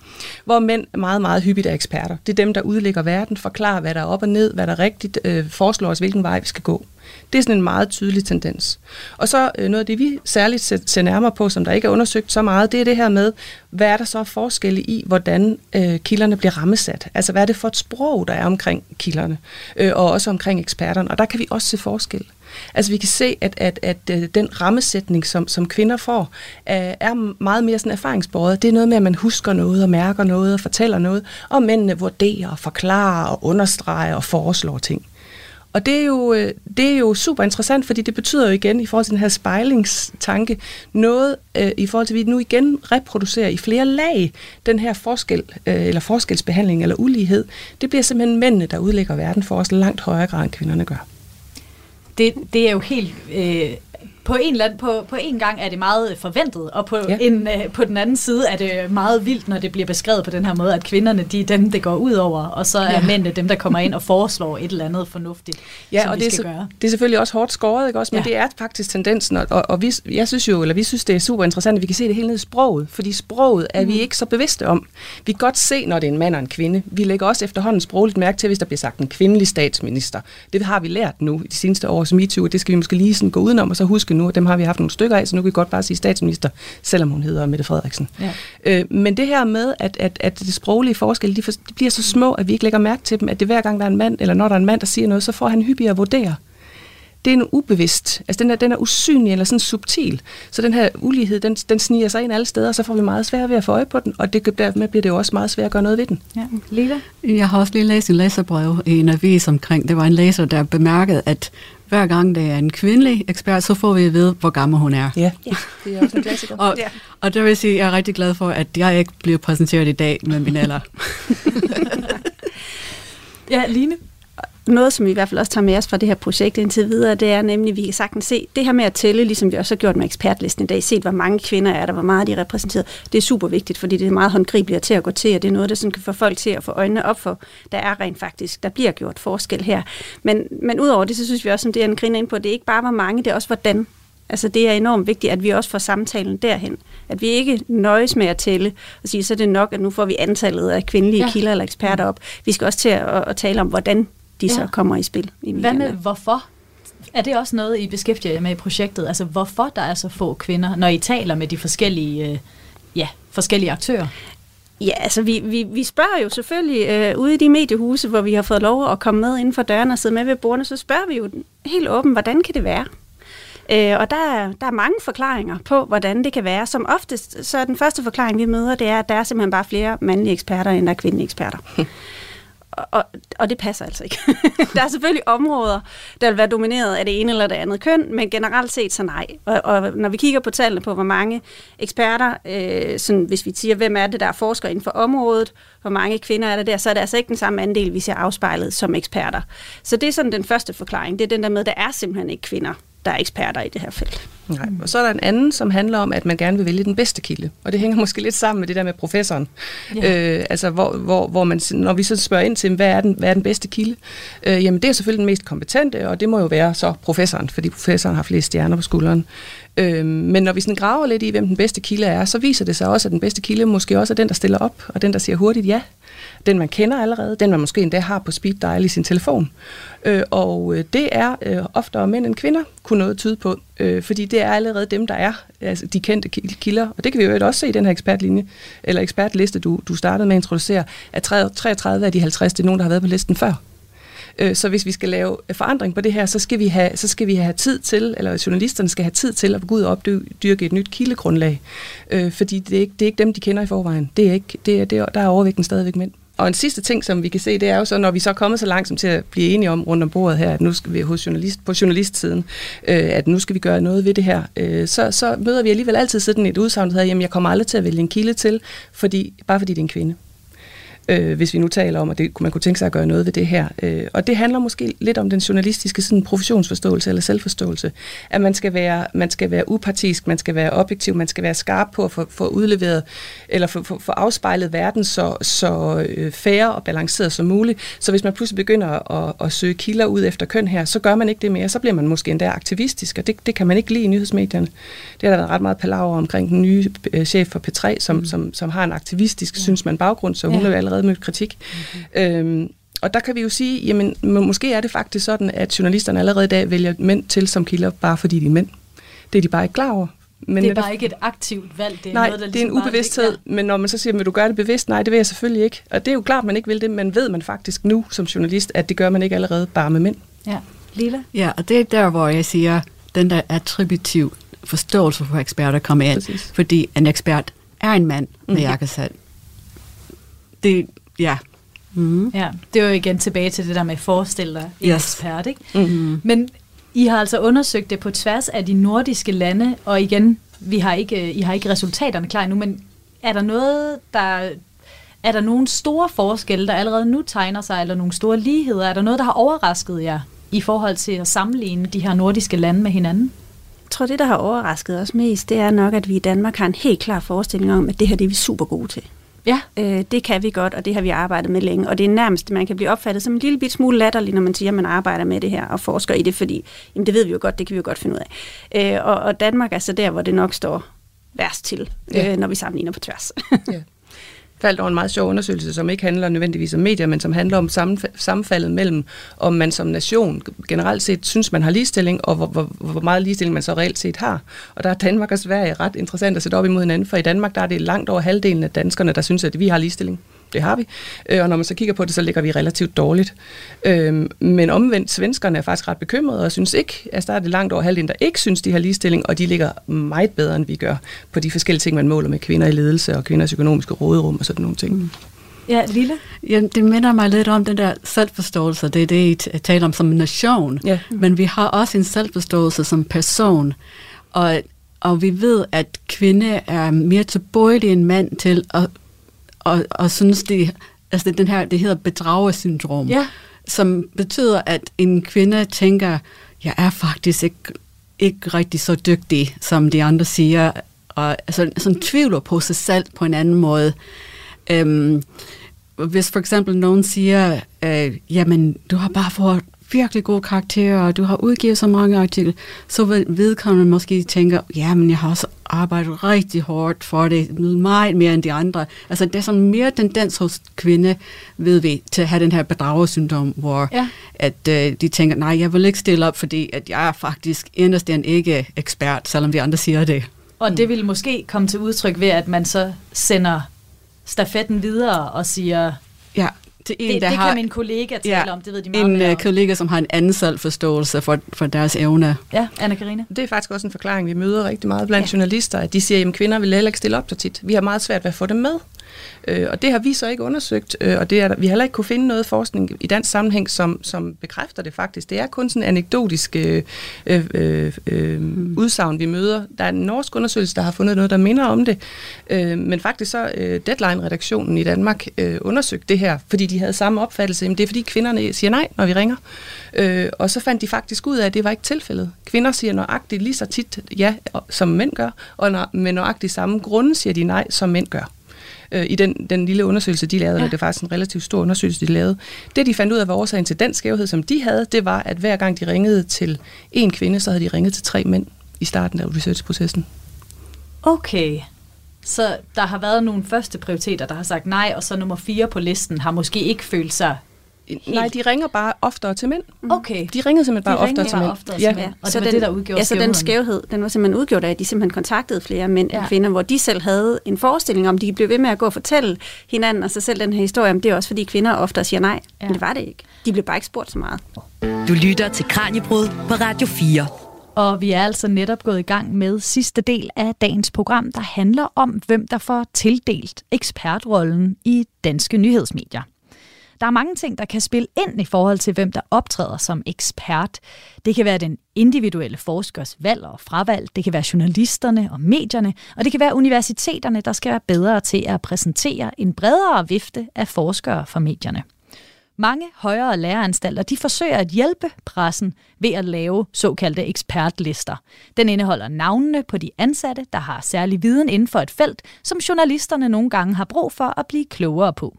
Hvor mænd meget, meget hyppigt er eksperter. Det er dem, der udlægger verden, forklarer, hvad der er op og ned, hvad der er rigtigt, foreslår os, hvilken vej vi skal gå. Det er sådan en meget tydelig tendens. Og så noget af det, vi særligt ser nærmere på, som der ikke er undersøgt så meget, det er det her med, hvad er der så forskelle i, hvordan kilderne bliver rammesat? Altså, hvad er det for et sprog, der er omkring kilderne, og også omkring eksperterne? Og der kan vi også se forskel. Altså, vi kan se, at den rammesætning, som kvinder får, er meget mere sådan erfaringsbåret. Det er noget med, at man husker noget, og mærker noget, og fortæller noget, og mændene vurderer, forklarer, og understreger, og foreslår ting. Og det er jo super interessant, fordi det betyder jo igen, i forhold til den her spejlingstanke, noget i forhold til, at vi nu igen reproducerer i flere lag den her forskel, eller forskelsbehandling, eller ulighed. Det bliver simpelthen mændene, der udlægger verden for os langt højere grad, end kvinderne gør. Det er jo helt... På en gang er det meget forventet, og på den anden side er det meget vildt, når det bliver beskrevet på den her måde, at kvinderne, de er dem, det går ud over, og så er mændene dem, der kommer ind og foreslår et eller andet fornuftigt, som vi skal gøre. Det er selvfølgelig også hårdt skåret, ikke også? Men det er faktisk tendensen, og vi synes, det er super interessant, at vi kan se det hele ned i sproget, fordi sproget er vi ikke så bevidste om. Vi kan godt se, når det er en mand og en kvinde. Vi lægger også efterhånden sprogligt mærke til, hvis der bliver sagt en kvindelig statsminister. Det har vi lært nu i de seneste år som MeToo, og det skal vi måske lige sådan gå udenom og så huske nu, og dem har vi haft nogle stykker af, så nu kan vi godt bare sige statsminister, selvom hun hedder Mette Frederiksen. Ja. Men det her med, at det sproglige forskelle, de bliver så små, at vi ikke lægger mærke til dem, at det hver gang, der er en mand, eller når der er en mand, der siger noget, så får han hyppigere at vurdere. Det er en ubevidst, altså den er usynlig eller sådan subtil, så den her ulighed, den sniger sig ind alle steder, og så får vi meget svært ved at få øje på den, og dermed bliver det jo også meget svært at gøre noget ved den. Ja. Lila? Jeg har også lige læst en læserbrev i en avis omkring, det var en læser, der bemærkede, at hver gang det er en kvindelig ekspert, så får vi at vide, hvor gammel hun er. Ja, det er også en klassiker. og det vil sige, at jeg er rigtig glad for, at jeg ikke bliver præsenteret i dag med min alder. Ja, Line? Noget, som vi i hvert fald også tager med os fra det her projekt indtil videre, det er nemlig, at vi kan sagtens se det her med at tælle, ligesom vi også har gjort med ekspertlisten i dag, set hvor mange kvinder er der, hvor meget de er repræsenteret. Det er super vigtigt, fordi det er meget håndgribeligt til at gå til, og det er noget, der sådan kan få folk til at få øjnene op for. Der er rent faktisk, der bliver gjort forskel her. Men udover det, så synes vi også, som det er en griner ind på, det er ikke bare hvor mange, det er også hvordan. Altså det er enormt vigtigt, at vi også får samtalen derhen. At vi ikke nøjes med at tælle og sige, så er det nok, at nu får vi antallet af kvindelige kilder eller eksperter op. Vi skal også til at tale om, hvordan de så kommer i spil i medierne. Hvad med hvorfor? Er det også noget, I beskæftiger jer med i projektet? Altså hvorfor der er så få kvinder, når I taler med de forskellige aktører? Ja, altså vi spørger jo selvfølgelig ude i de mediehuse, hvor vi har fået lov at komme med inden for døren og sidde med ved bordene, så spørger vi jo helt åbent, hvordan kan det være? Og der er mange forklaringer på, hvordan det kan være. Som oftest, så er den første forklaring, vi møder, det er, at der er simpelthen bare flere mandlige eksperter, end der er kvindelige eksperter. Og det passer altså ikke. Der er selvfølgelig områder, der vil være domineret af det ene eller det andet køn, men generelt set så nej. Og når vi kigger på tallene på, hvor mange eksperter, sådan, hvis vi siger, hvem er det, der er forskere inden for området, hvor mange kvinder er der, så er det altså ikke den samme andel, vi ser afspejlet som eksperter. Så det er sådan den første forklaring. Det er den der med, at der er simpelthen ikke kvinder, der er eksperter i det her felt. Nej, og så er der en anden, som handler om, at man gerne vil vælge den bedste kilde. Og det hænger måske lidt sammen med det der med professoren. Ja. Altså, hvor man, når vi så spørger ind til, hvad er den bedste kilde? Jamen, det er selvfølgelig den mest kompetente, og det må jo være så professoren, fordi professoren har flest stjerner på skulderen. Men når vi sådan graver lidt i, hvem den bedste kilde er, så viser det sig også, at den bedste kilde måske også er den, der stiller op, og den, der siger hurtigt ja. Den, man kender allerede, den, man måske endda har på speed dial i sin telefon. Og det er oftere mænd end kvinder, kunne noget tyde på, fordi det er allerede dem, der er altså de kendte kilder. Og det kan vi jo også se i den her ekspertlinje, eller ekspertliste, du startede med at introducere, at 33 af de 50, det er nogen, der har været på listen før. Så hvis vi skal lave forandring på det her, så skal vi have tid til, eller journalisterne skal have tid til at gå ud og opdyrke et nyt kildegrundlag. Fordi det er ikke dem, de kender i forvejen. Der er overvægten stadigvæk mænd. Og en sidste ting, som vi kan se, det er jo så, når vi så er kommet så langsomt til at blive enige om rundt om bordet her, at nu skal vi på journalistsiden, at nu skal vi gøre noget ved det her, så møder vi alligevel altid sådan et udsagn, der hedder, jamen jeg kommer aldrig til at vælge en kilde til, bare fordi det er en kvinde. Hvis vi nu taler om, at man kunne tænke sig at gøre noget ved det her. Og det handler måske lidt om den journalistiske sådan, professionsforståelse eller selvforståelse. At man skal være upartisk, man skal være objektiv, man skal være skarp på at få udleveret eller få afspejlet verden så fair og balanceret som muligt. Så hvis man pludselig begynder at søge kilder ud efter køn her, så gør man ikke det mere. Så bliver man måske endda aktivistisk, og det kan man ikke lide i nyhedsmedierne. Det har der været ret meget palaver omkring den nye chef for P3, som har en aktivistisk, synes man, baggrund, så hun er jo allerede mødt kritik. Okay. Og der kan vi jo sige, jamen måske er det faktisk sådan, at journalisterne allerede i dag vælger mænd til som kilder, bare fordi de er mænd. Det er de bare ikke klar over. Men det er bare ikke et aktivt valg. Det er noget, der ligesom det er en ubevidsthed, men når man så siger, vil du gøre det bevidst? Nej, det vil jeg selvfølgelig ikke. Og det er jo klart, man ikke vil det, men ved man faktisk nu som journalist, at det gør man ikke allerede bare med mænd. Ja, Leila? Ja, og det er der, hvor jeg siger, den der attributiv forståelse for eksperter kommer ind, præcis. Fordi en ekspert er en mand med jakkesæt. Det, ja. Mm. Ja, det er jo igen tilbage til det der med forestil dig en ekspert, ikke? Mm. Men I har altså undersøgt det på tværs af de nordiske lande, og igen, I har ikke resultaterne klar endnu, men er der nogle store forskelle, der allerede nu tegner sig, eller nogle store ligheder? Er der noget, der har overrasket jer i forhold til at sammenligne de her nordiske lande med hinanden? Jeg tror, det der har overrasket os mest, det er nok, at vi i Danmark har en helt klar forestilling om, at det her det er vi super gode til. Ja, det kan vi godt, og det har vi arbejdet med længe. Og det er nærmest, man kan blive opfattet som en lille bit smule latterlig, når man siger, at man arbejder med det her og forsker i det, fordi jamen, det ved vi jo godt, det kan vi jo godt finde ud af. Og Danmark er så der, hvor det nok står værst til, når vi sammenligner på tværs. Ja. Faldt over en meget sjov undersøgelse, som ikke handler nødvendigvis om medier, men som handler om sammenfaldet mellem, om man som nation generelt set synes, man har ligestilling, og hvor meget ligestilling man så reelt set har. Og der er Danmark og Sverige ret interessant at sætte op imod hinanden, for i Danmark der er det langt over halvdelen af danskerne, der synes, at vi har ligestilling. Det har vi. Og når man så kigger på det, så ligger vi relativt dårligt. Men omvendt, svenskerne er faktisk ret bekymrede, og synes ikke, at der er det langt over halvdelen, der ikke synes, de har ligestilling, og de ligger meget bedre, end vi gør på de forskellige ting, man måler med kvinder i ledelse og kvinders økonomiske råderum og sådan nogle ting. Mm. Ja, Lille? Ja, det minder mig lidt om den der selvforståelse. Det er det, I taler om som nation. Yeah. Mm. Men vi har også en selvforståelse som person. Og vi ved, at kvinde er mere tilbøjelige end mand til at og synes det, altså den her, det hedder bedragersyndrom, som betyder, at en kvinde tænker, jeg er faktisk ikke rigtig så dygtig, som de andre siger, og altså, sådan tvivler på sig selv på en anden måde. Hvis for eksempel nogen siger, jamen, du har bare fået virkelig gode karakterer, og du har udgivet så mange artikler, så vil vedkommende måske tænke, jamen, jeg har også arbejdet rigtig hårdt for det, meget mere end de andre. Altså, der er sådan mere tendens hos kvinde, ved vi, til at have den her bedragersyndrom, hvor at de tænker, nej, jeg vil ikke stille op, fordi at jeg er faktisk inderst end ikke ekspert, selvom vi andre siger det. Og det vil måske komme til udtryk ved, at man så sender stafetten videre og siger, ja, det kan min kollega tale om, det ved de meget en mere kollega, som har en anden selvforståelse for deres evne. Ja, Anna Karina. Det er faktisk også en forklaring, vi møder rigtig meget blandt journalister, at de siger, at kvinder vil heller ikke stille op så tit. Vi har meget svært ved at få dem med. Og det har vi så ikke undersøgt, og det er, vi har heller ikke kunne finde noget forskning i dansk sammenhæng, som bekræfter det faktisk. Det er kun sådan anekdotiske udsagn, vi møder. Der er en norsk undersøgelse, der har fundet noget, der minder om det, men faktisk så Deadline-redaktionen i Danmark undersøgte det her, fordi de havde samme opfattelse. Jamen, det er fordi kvinderne siger nej, når vi ringer. Og så fandt de faktisk ud af, at det var ikke tilfældet. Kvinder siger nøjagtigt lige så tit ja, som mænd gør, og med nøjagtigt samme grunde siger de nej, som mænd gør. I den lille undersøgelse, de lavede, det var faktisk en relativt stor undersøgelse, de lavede. Det, de fandt ud af, var årsagen til den skævhed, som de havde, det var, at hver gang de ringede til en kvinde, så havde de ringet til 3 mænd i starten af researchprocessen. Okay, så der har været nogle første prioriteter, der har sagt nej, og så nummer 4 på listen har måske ikke følt sig... Nej, de ringer bare oftere til mænd. Okay. De ringer simpelthen bare oftere til mænd. Og så det, der udgjorde skævheden. Ja, så den skævhed, den var simpelthen udgjort af, at de simpelthen kontaktede flere mænd end kvinder, hvor de selv havde en forestilling om, de blev ved med at gå og fortælle hinanden og sig selv den her historie, om det er også, fordi kvinder oftere siger nej. Ja. Men det var det ikke. De blev bare ikke spurgt så meget. Du lytter til Kraniebrud på Radio 4. Og vi er altså netop gået i gang med sidste del af dagens program, der handler om, hvem der får tildelt ekspertrollen i danske nyhedsmedier. Der er mange ting, der kan spille ind i forhold til, hvem der optræder som ekspert. Det kan være den individuelle forskers valg og fravalg, det kan være journalisterne og medierne, og det kan være universiteterne, der skal være bedre til at præsentere en bredere vifte af forskere fra medierne. Mange højere læreanstalter, de forsøger at hjælpe pressen ved at lave såkaldte ekspertlister. Den indeholder navnene på de ansatte, der har særlig viden inden for et felt, som journalisterne nogle gange har brug for at blive klogere på.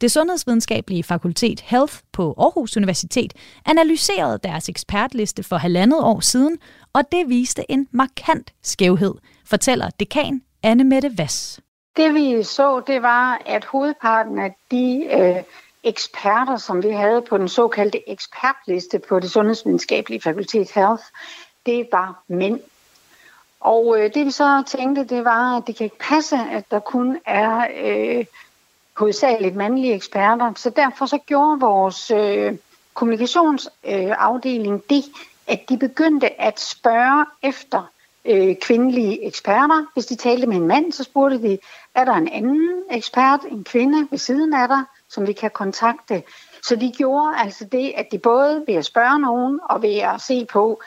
Det sundhedsvidenskabelige fakultet Health på Aarhus Universitet analyserede deres ekspertliste for 1,5 år siden, og det viste en markant skævhed, fortæller dekan Anne-Mette Vass. Det vi så, det var, at hovedparten af de eksperter, som vi havde på den såkaldte ekspertliste på det sundhedsvidenskabelige fakultet Health, det var mænd. Og det vi så tænkte, det var, at det kan ikke passe, at der kun er... hovedsageligt mandlige eksperter, så derfor så gjorde vores kommunikationsafdeling det, at de begyndte at spørge efter kvindelige eksperter. Hvis de talte med en mand, så spurgte de, er der en anden ekspert, en kvinde ved siden af dig, som vi kan kontakte? Så de gjorde altså det, at de både ved at spørge nogen og ved at se på,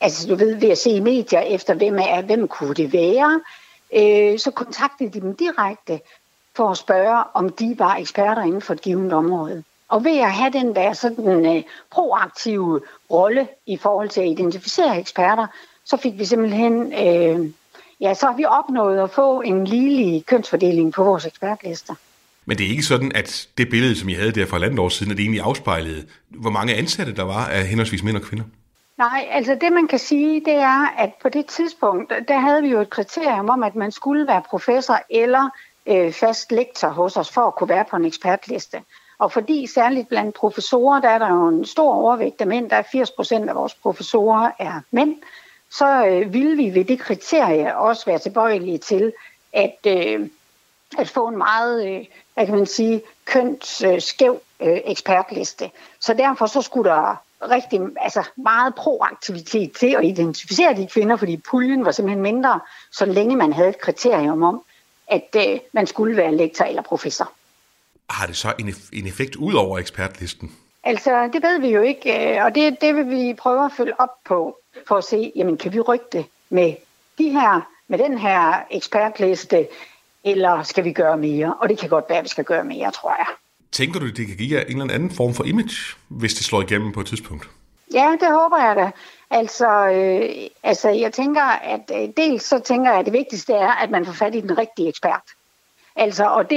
altså du ved, ved at se i medier efter, hvem kunne det være, så kontaktede de dem direkte, for at spørge, om de var eksperter inden for et givent område. Og ved at have den der sådan proaktive rolle i forhold til at identificere eksperter, så fik vi simpelthen, så har vi opnået at få en ligelig kønsfordeling på vores ekspertlister. Men det er ikke sådan, at det billede, som I havde der for 1,5 år siden, at det egentlig afspejlede, hvor mange ansatte der var af henholdsvis mænd og kvinder? Nej, altså det man kan sige, det er, at på det tidspunkt, der havde vi jo et kriterium om, at man skulle være professor eller fast lektor hos os for at kunne være på en ekspertliste. Og fordi særligt blandt professorer, der er der jo en stor overvægt af mænd, der er 80% af vores professorer er mænd, så ville vi ved det kriterie også være tilbøjelige til at få en meget, hvad kan man sige, kønsskæv ekspertliste. Så derfor så skulle der rigtig meget proaktivitet til at identificere de kvinder, fordi puljen var simpelthen mindre, så længe man havde et kriterium om, at man skulle være lektor eller professor. Har det så en effekt ud over ekspertlisten? Altså, det ved vi jo ikke, og det vil vi prøve at følge op på, for at se, jamen, kan vi rykke det med den her ekspertliste, eller skal vi gøre mere? Og det kan godt være, at vi skal gøre mere, tror jeg. Tænker du, det kan give jer en eller anden form for image, hvis det slår igennem på et tidspunkt? Ja, det håber jeg da. Altså, jeg tænker, at dels så tænker jeg, at det vigtigste er, at man får fat i den rigtige ekspert. Altså, og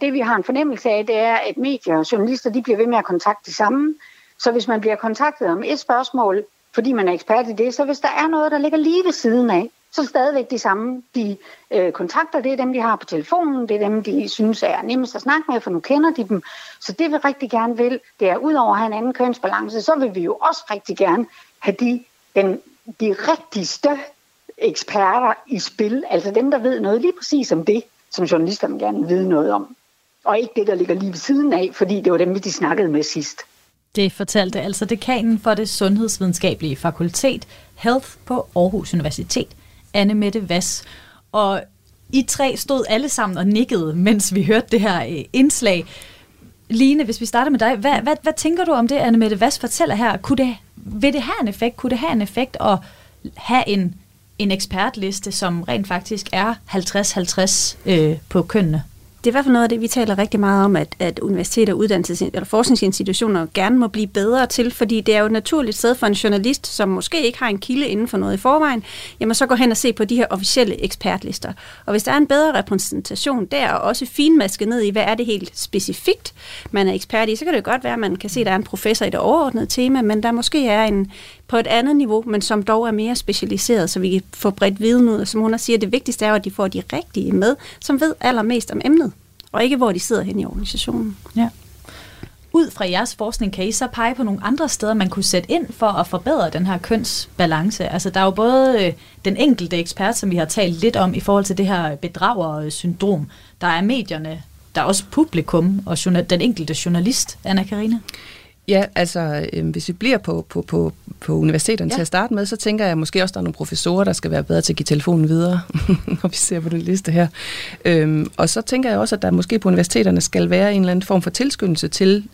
det vi har en fornemmelse af, det er, at medier og journalister, de bliver ved med at kontakte de samme. Så hvis man bliver kontaktet om et spørgsmål, fordi man er ekspert i det, så hvis der er noget, der ligger lige ved siden af, så stadigvæk de samme, de kontakter, det er dem, de har på telefonen, det er dem, de synes er nemmest at snakke med, for nu kender de dem. Så det vi rigtig gerne vil, det er, udover at have en anden kønsbalance, så vil vi jo også rigtig gerne have de rigtigste eksperter i spil, altså dem, der ved noget lige præcis om det, som journalisterne gerne vil vide noget om. Og ikke det, der ligger lige ved siden af, fordi det var dem, de snakkede med sidst. Det fortalte altså dekanen for det sundhedsvidenskabelige fakultet Health på Aarhus Universitet, Anne-Mette Vass. Og I tre stod alle sammen og nikkede, mens vi hørte det her indslag. Line, hvis vi starter med dig, hvad tænker du om det, Anne-Mette Vass fortæller her? Vil det have en effekt? Kunne det have en effekt at have en ekspertliste, som rent faktisk er 50-50 på kønnene? Det er i hvert fald noget af det, vi taler rigtig meget om, at universiteter og forskningsinstitutioner gerne må blive bedre til, fordi det er jo et naturligt sted for en journalist, som måske ikke har en kilde inden for noget i forvejen, jamen så går hen og se på de her officielle ekspertlister. Og hvis der er en bedre repræsentation der, og også finmasket ned i, hvad er det helt specifikt, man er ekspert i, så kan det jo godt være, at man kan se, at der er en professor i det overordnede tema, men der måske er en på et andet niveau, men som dog er mere specialiseret, så vi kan få bredt viden ud. Og som hun siger, det vigtigste er, at de får de rigtige med, som ved allermest om emnet, og ikke hvor de sidder hen i organisationen. Ja. Ud fra jeres forskning, kan I så pege på nogle andre steder, man kunne sætte ind for at forbedre den her kønsbalance? Altså, der er jo både den enkelte ekspert, som vi har talt lidt om i forhold til det her bedragersyndrom. Der er medierne, der er også publikum og den enkelte journalist, Anna Karina. Ja, altså hvis vi bliver på universiteterne til at starte med, så tænker jeg måske også, der er nogle professorer, der skal være bedre til at give telefonen videre, når vi ser på den liste her. Og så tænker jeg også, at der måske på universiteterne skal være en eller anden form for tilskyndelse til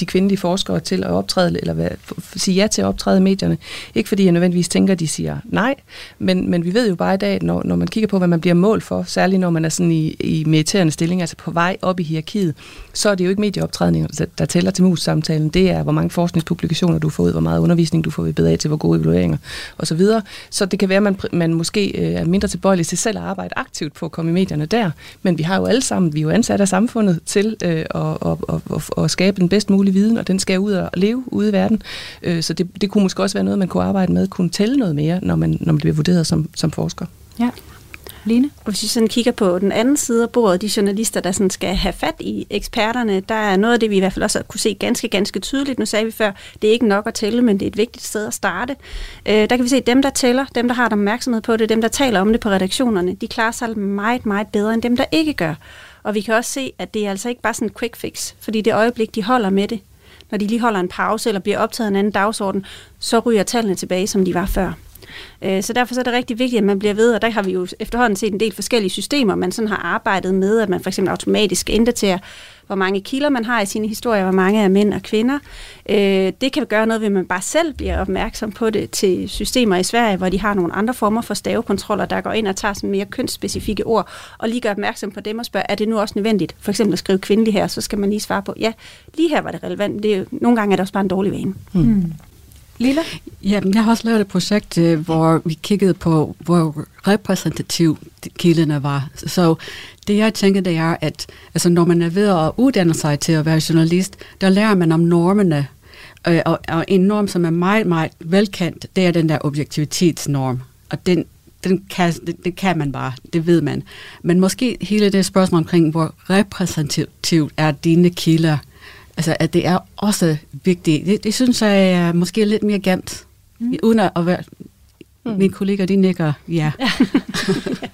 de kvindelige forskere til at optræde, eller sige ja til at optræde i medierne. Ikke fordi jeg nødvendigvis tænker, at de siger nej, men vi ved jo bare i dag, at når man kigger på, hvad man bliver målt for, særligt når man er sådan i meriterende stilling, altså på vej op i hierarkiet, så er det jo ikke medieoptrædninger, der tæller til mus-samtalen. Det er, hvor mange forskningspublikationer du får ud, hvor meget undervisning du får ved bedre til, hvor gode evalueringer osv. Så det kan være, at man måske er mindre tilbøjelig til selv at arbejde aktivt på at komme i medierne der, men vi har jo alle sammen, vi er jo ansatte af samfundet til at skabe den bedst mulige viden, og den skal ud og leve ude i verden. Så det kunne måske også være noget, man kunne arbejde med, kunne tælle noget mere, når man bliver vurderet som forsker. Ja. Line? Hvis vi sådan kigger på den anden side af bordet, de journalister, der sådan skal have fat i eksperterne, der er noget af det, vi i hvert fald også kunne se ganske tydeligt. Nu sagde vi før, det er ikke nok at tælle, men det er et vigtigt sted at starte. Der kan vi se, at dem, der tæller, dem, der har der opmærksomhed på det, dem, der taler om det på redaktionerne, de klarer sig meget, meget bedre end dem, der ikke gør. Og vi kan også se, at det er altså ikke bare sådan en quick fix, fordi det øjeblik, de holder med det, når de lige holder en pause eller bliver optaget af en anden dagsorden, så ryger tallene tilbage, som de var før. Så derfor så er det rigtig vigtigt, at man bliver ved, og der har vi jo efterhånden set en del forskellige systemer, man sådan har arbejdet med, at man for eksempel automatisk inddaterer, hvor mange kilder man har i sine historier, hvor mange er mænd og kvinder. Det kan gøre noget ved, at man bare selv bliver opmærksom på det til systemer i Sverige, hvor de har nogle andre former for stavekontroller, der går ind og tager sådan mere kønsspecifikke ord, og lige gør opmærksom på dem og spørger, er det nu også nødvendigt? For eksempel at skrive kvindelig her, så skal man lige svare på, ja, lige her var det relevant. Det er jo, nogle gange er det også bare en dårlig vane. Mm. Lilla? Ja, jeg har også lavet et projekt, hvor vi kiggede på, hvor repræsentativ kilderne var. Så det jeg tænker, det er, at altså, når man er ved at uddanne sig til at være journalist, der lærer man om normerne. Og en norm, som er meget, meget velkendt, det er den der objektivitetsnorm. Og den kan man bare, det ved man. Men måske hele det spørgsmål omkring, hvor repræsentativt er dine kilder, altså, at det er også vigtigt. Det synes jeg er måske lidt mere gemt. Uden at være... Mine kolleger, de nikker, ja.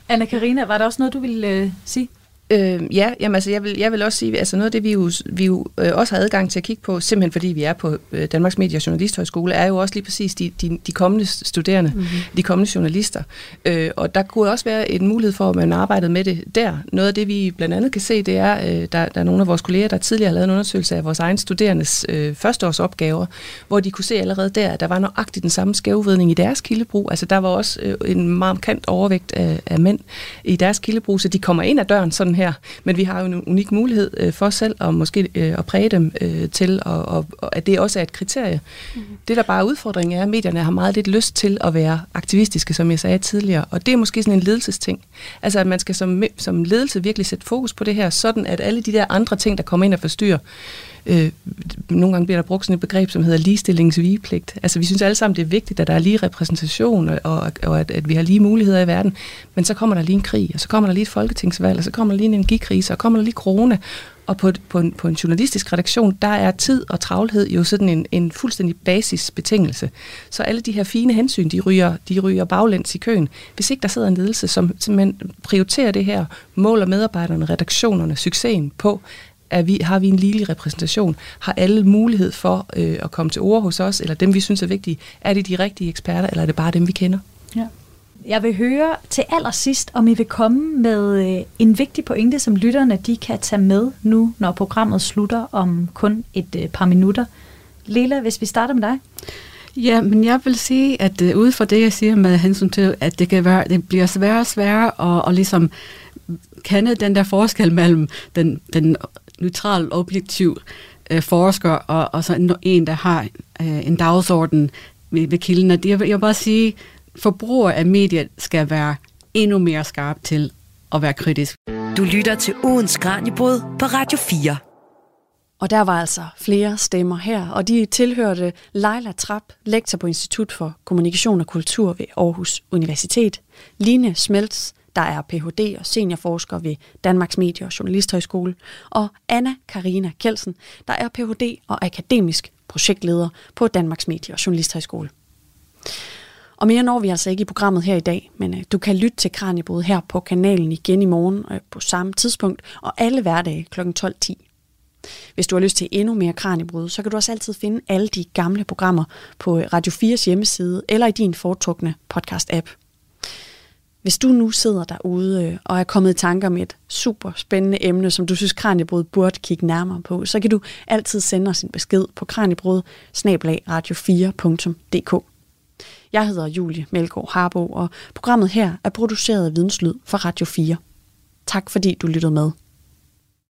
Anna Karina, var der også noget, du ville sige? Ja, jamen, altså, jeg vil også sige, altså noget af det, vi jo også har adgang til at kigge på, simpelthen fordi vi er på Danmarks Medie- og Journalisthøjskole, er jo også lige præcis de kommende studerende, de kommende journalister. Og der kunne også være en mulighed for, at man arbejdede med det der. Noget af det, vi blandt andet kan se, det er, der er nogle af vores kolleger, der tidligere har lavet en undersøgelse af vores egen studerendes førsteårsopgaver, hvor de kunne se allerede der, at der var nøjagtigt den samme skævvridning i deres kildebrug. Altså der var også en markant overvægt af mænd i deres kildebrug, så de kommer ind ad døren sådan her, men vi har jo en unik mulighed for selv at måske at præge dem til, og at det også er et kriterie. Det der bare er udfordringen er, at medierne har meget lidt lyst til at være aktivistiske, som jeg sagde tidligere, og det er måske sådan en ledelsesting. Altså at man skal som ledelse virkelig sætte fokus på det her, sådan at alle de der andre ting, der kommer ind og forstyrrer, nogle gange bliver der brugt sådan et begreb, som hedder ligestillingsvigepligt. Altså vi synes alle sammen, det er vigtigt, at der er lige repræsentation, og at vi har lige muligheder i verden, men så kommer der lige en krig, og så kommer der lige et folketingsvalg, og så kommer der lige en energikrise, og kommer der lige corona, og på en journalistisk redaktion, der er tid og travlhed jo sådan en fuldstændig basisbetingelse. Så alle de her fine hensyn, de ryger baglæns i køen. Hvis ikke der sidder en ledelse, som simpelthen prioriterer det her, måler medarbejderne, redaktionerne, succesen på, har vi en ligelig repræsentation? Har alle mulighed for at komme til ord hos os, eller dem, vi synes er vigtige? Er det de rigtige eksperter, eller er det bare dem, vi kender? Ja. Jeg vil høre til allersidst, om I vil komme med en vigtig pointe, som lytterne de kan tage med nu, når programmet slutter om kun et par minutter. Leila, hvis vi starter med dig. Ja, men jeg vil sige, at ud fra det, jeg siger med hensyn til, at det kan være, det bliver sværere og sværere at ligesom kende den der forskel mellem den neutrale og objektiv forsker og så en, der har en dagsorden ved kilden. Og jeg vil bare sige, forbrugere af medier skal være endnu mere skarp til at være kritisk. Du lytter til Ugens Kraniebrud på Radio 4. Og der var altså flere stemmer her, og de tilhørte Leila Trapp, lektor på Institut for Kommunikation og Kultur ved Aarhus Universitet, Line Schmeltz, der er Ph.D. og seniorforsker ved Danmarks Medie- og Journalisthøjskole, og Anna Karina Kjeldsen, der er Ph.D. og akademisk projektleder på Danmarks Medie- og Journalisthøjskole. Og mere når vi altså ikke i programmet her i dag, men du kan lytte til Kraniebrud her på kanalen igen i morgen på samme tidspunkt, og alle hverdage kl. 12.10. Hvis du har lyst til endnu mere Kraniebrud, så kan du også altid finde alle de gamle programmer på Radio 4's hjemmeside eller i din foretrukne podcast-app. Hvis du nu sidder derude og er kommet i tanke om et super spændende emne, som du synes Kraniebrud burde kigge nærmere på, så kan du altid sende os en besked på kraniebrud@radio4.dk. Jeg hedder Julie Meldgaard Harboe, og programmet her er produceret af Videnslyd for Radio 4. Tak fordi du lyttede med.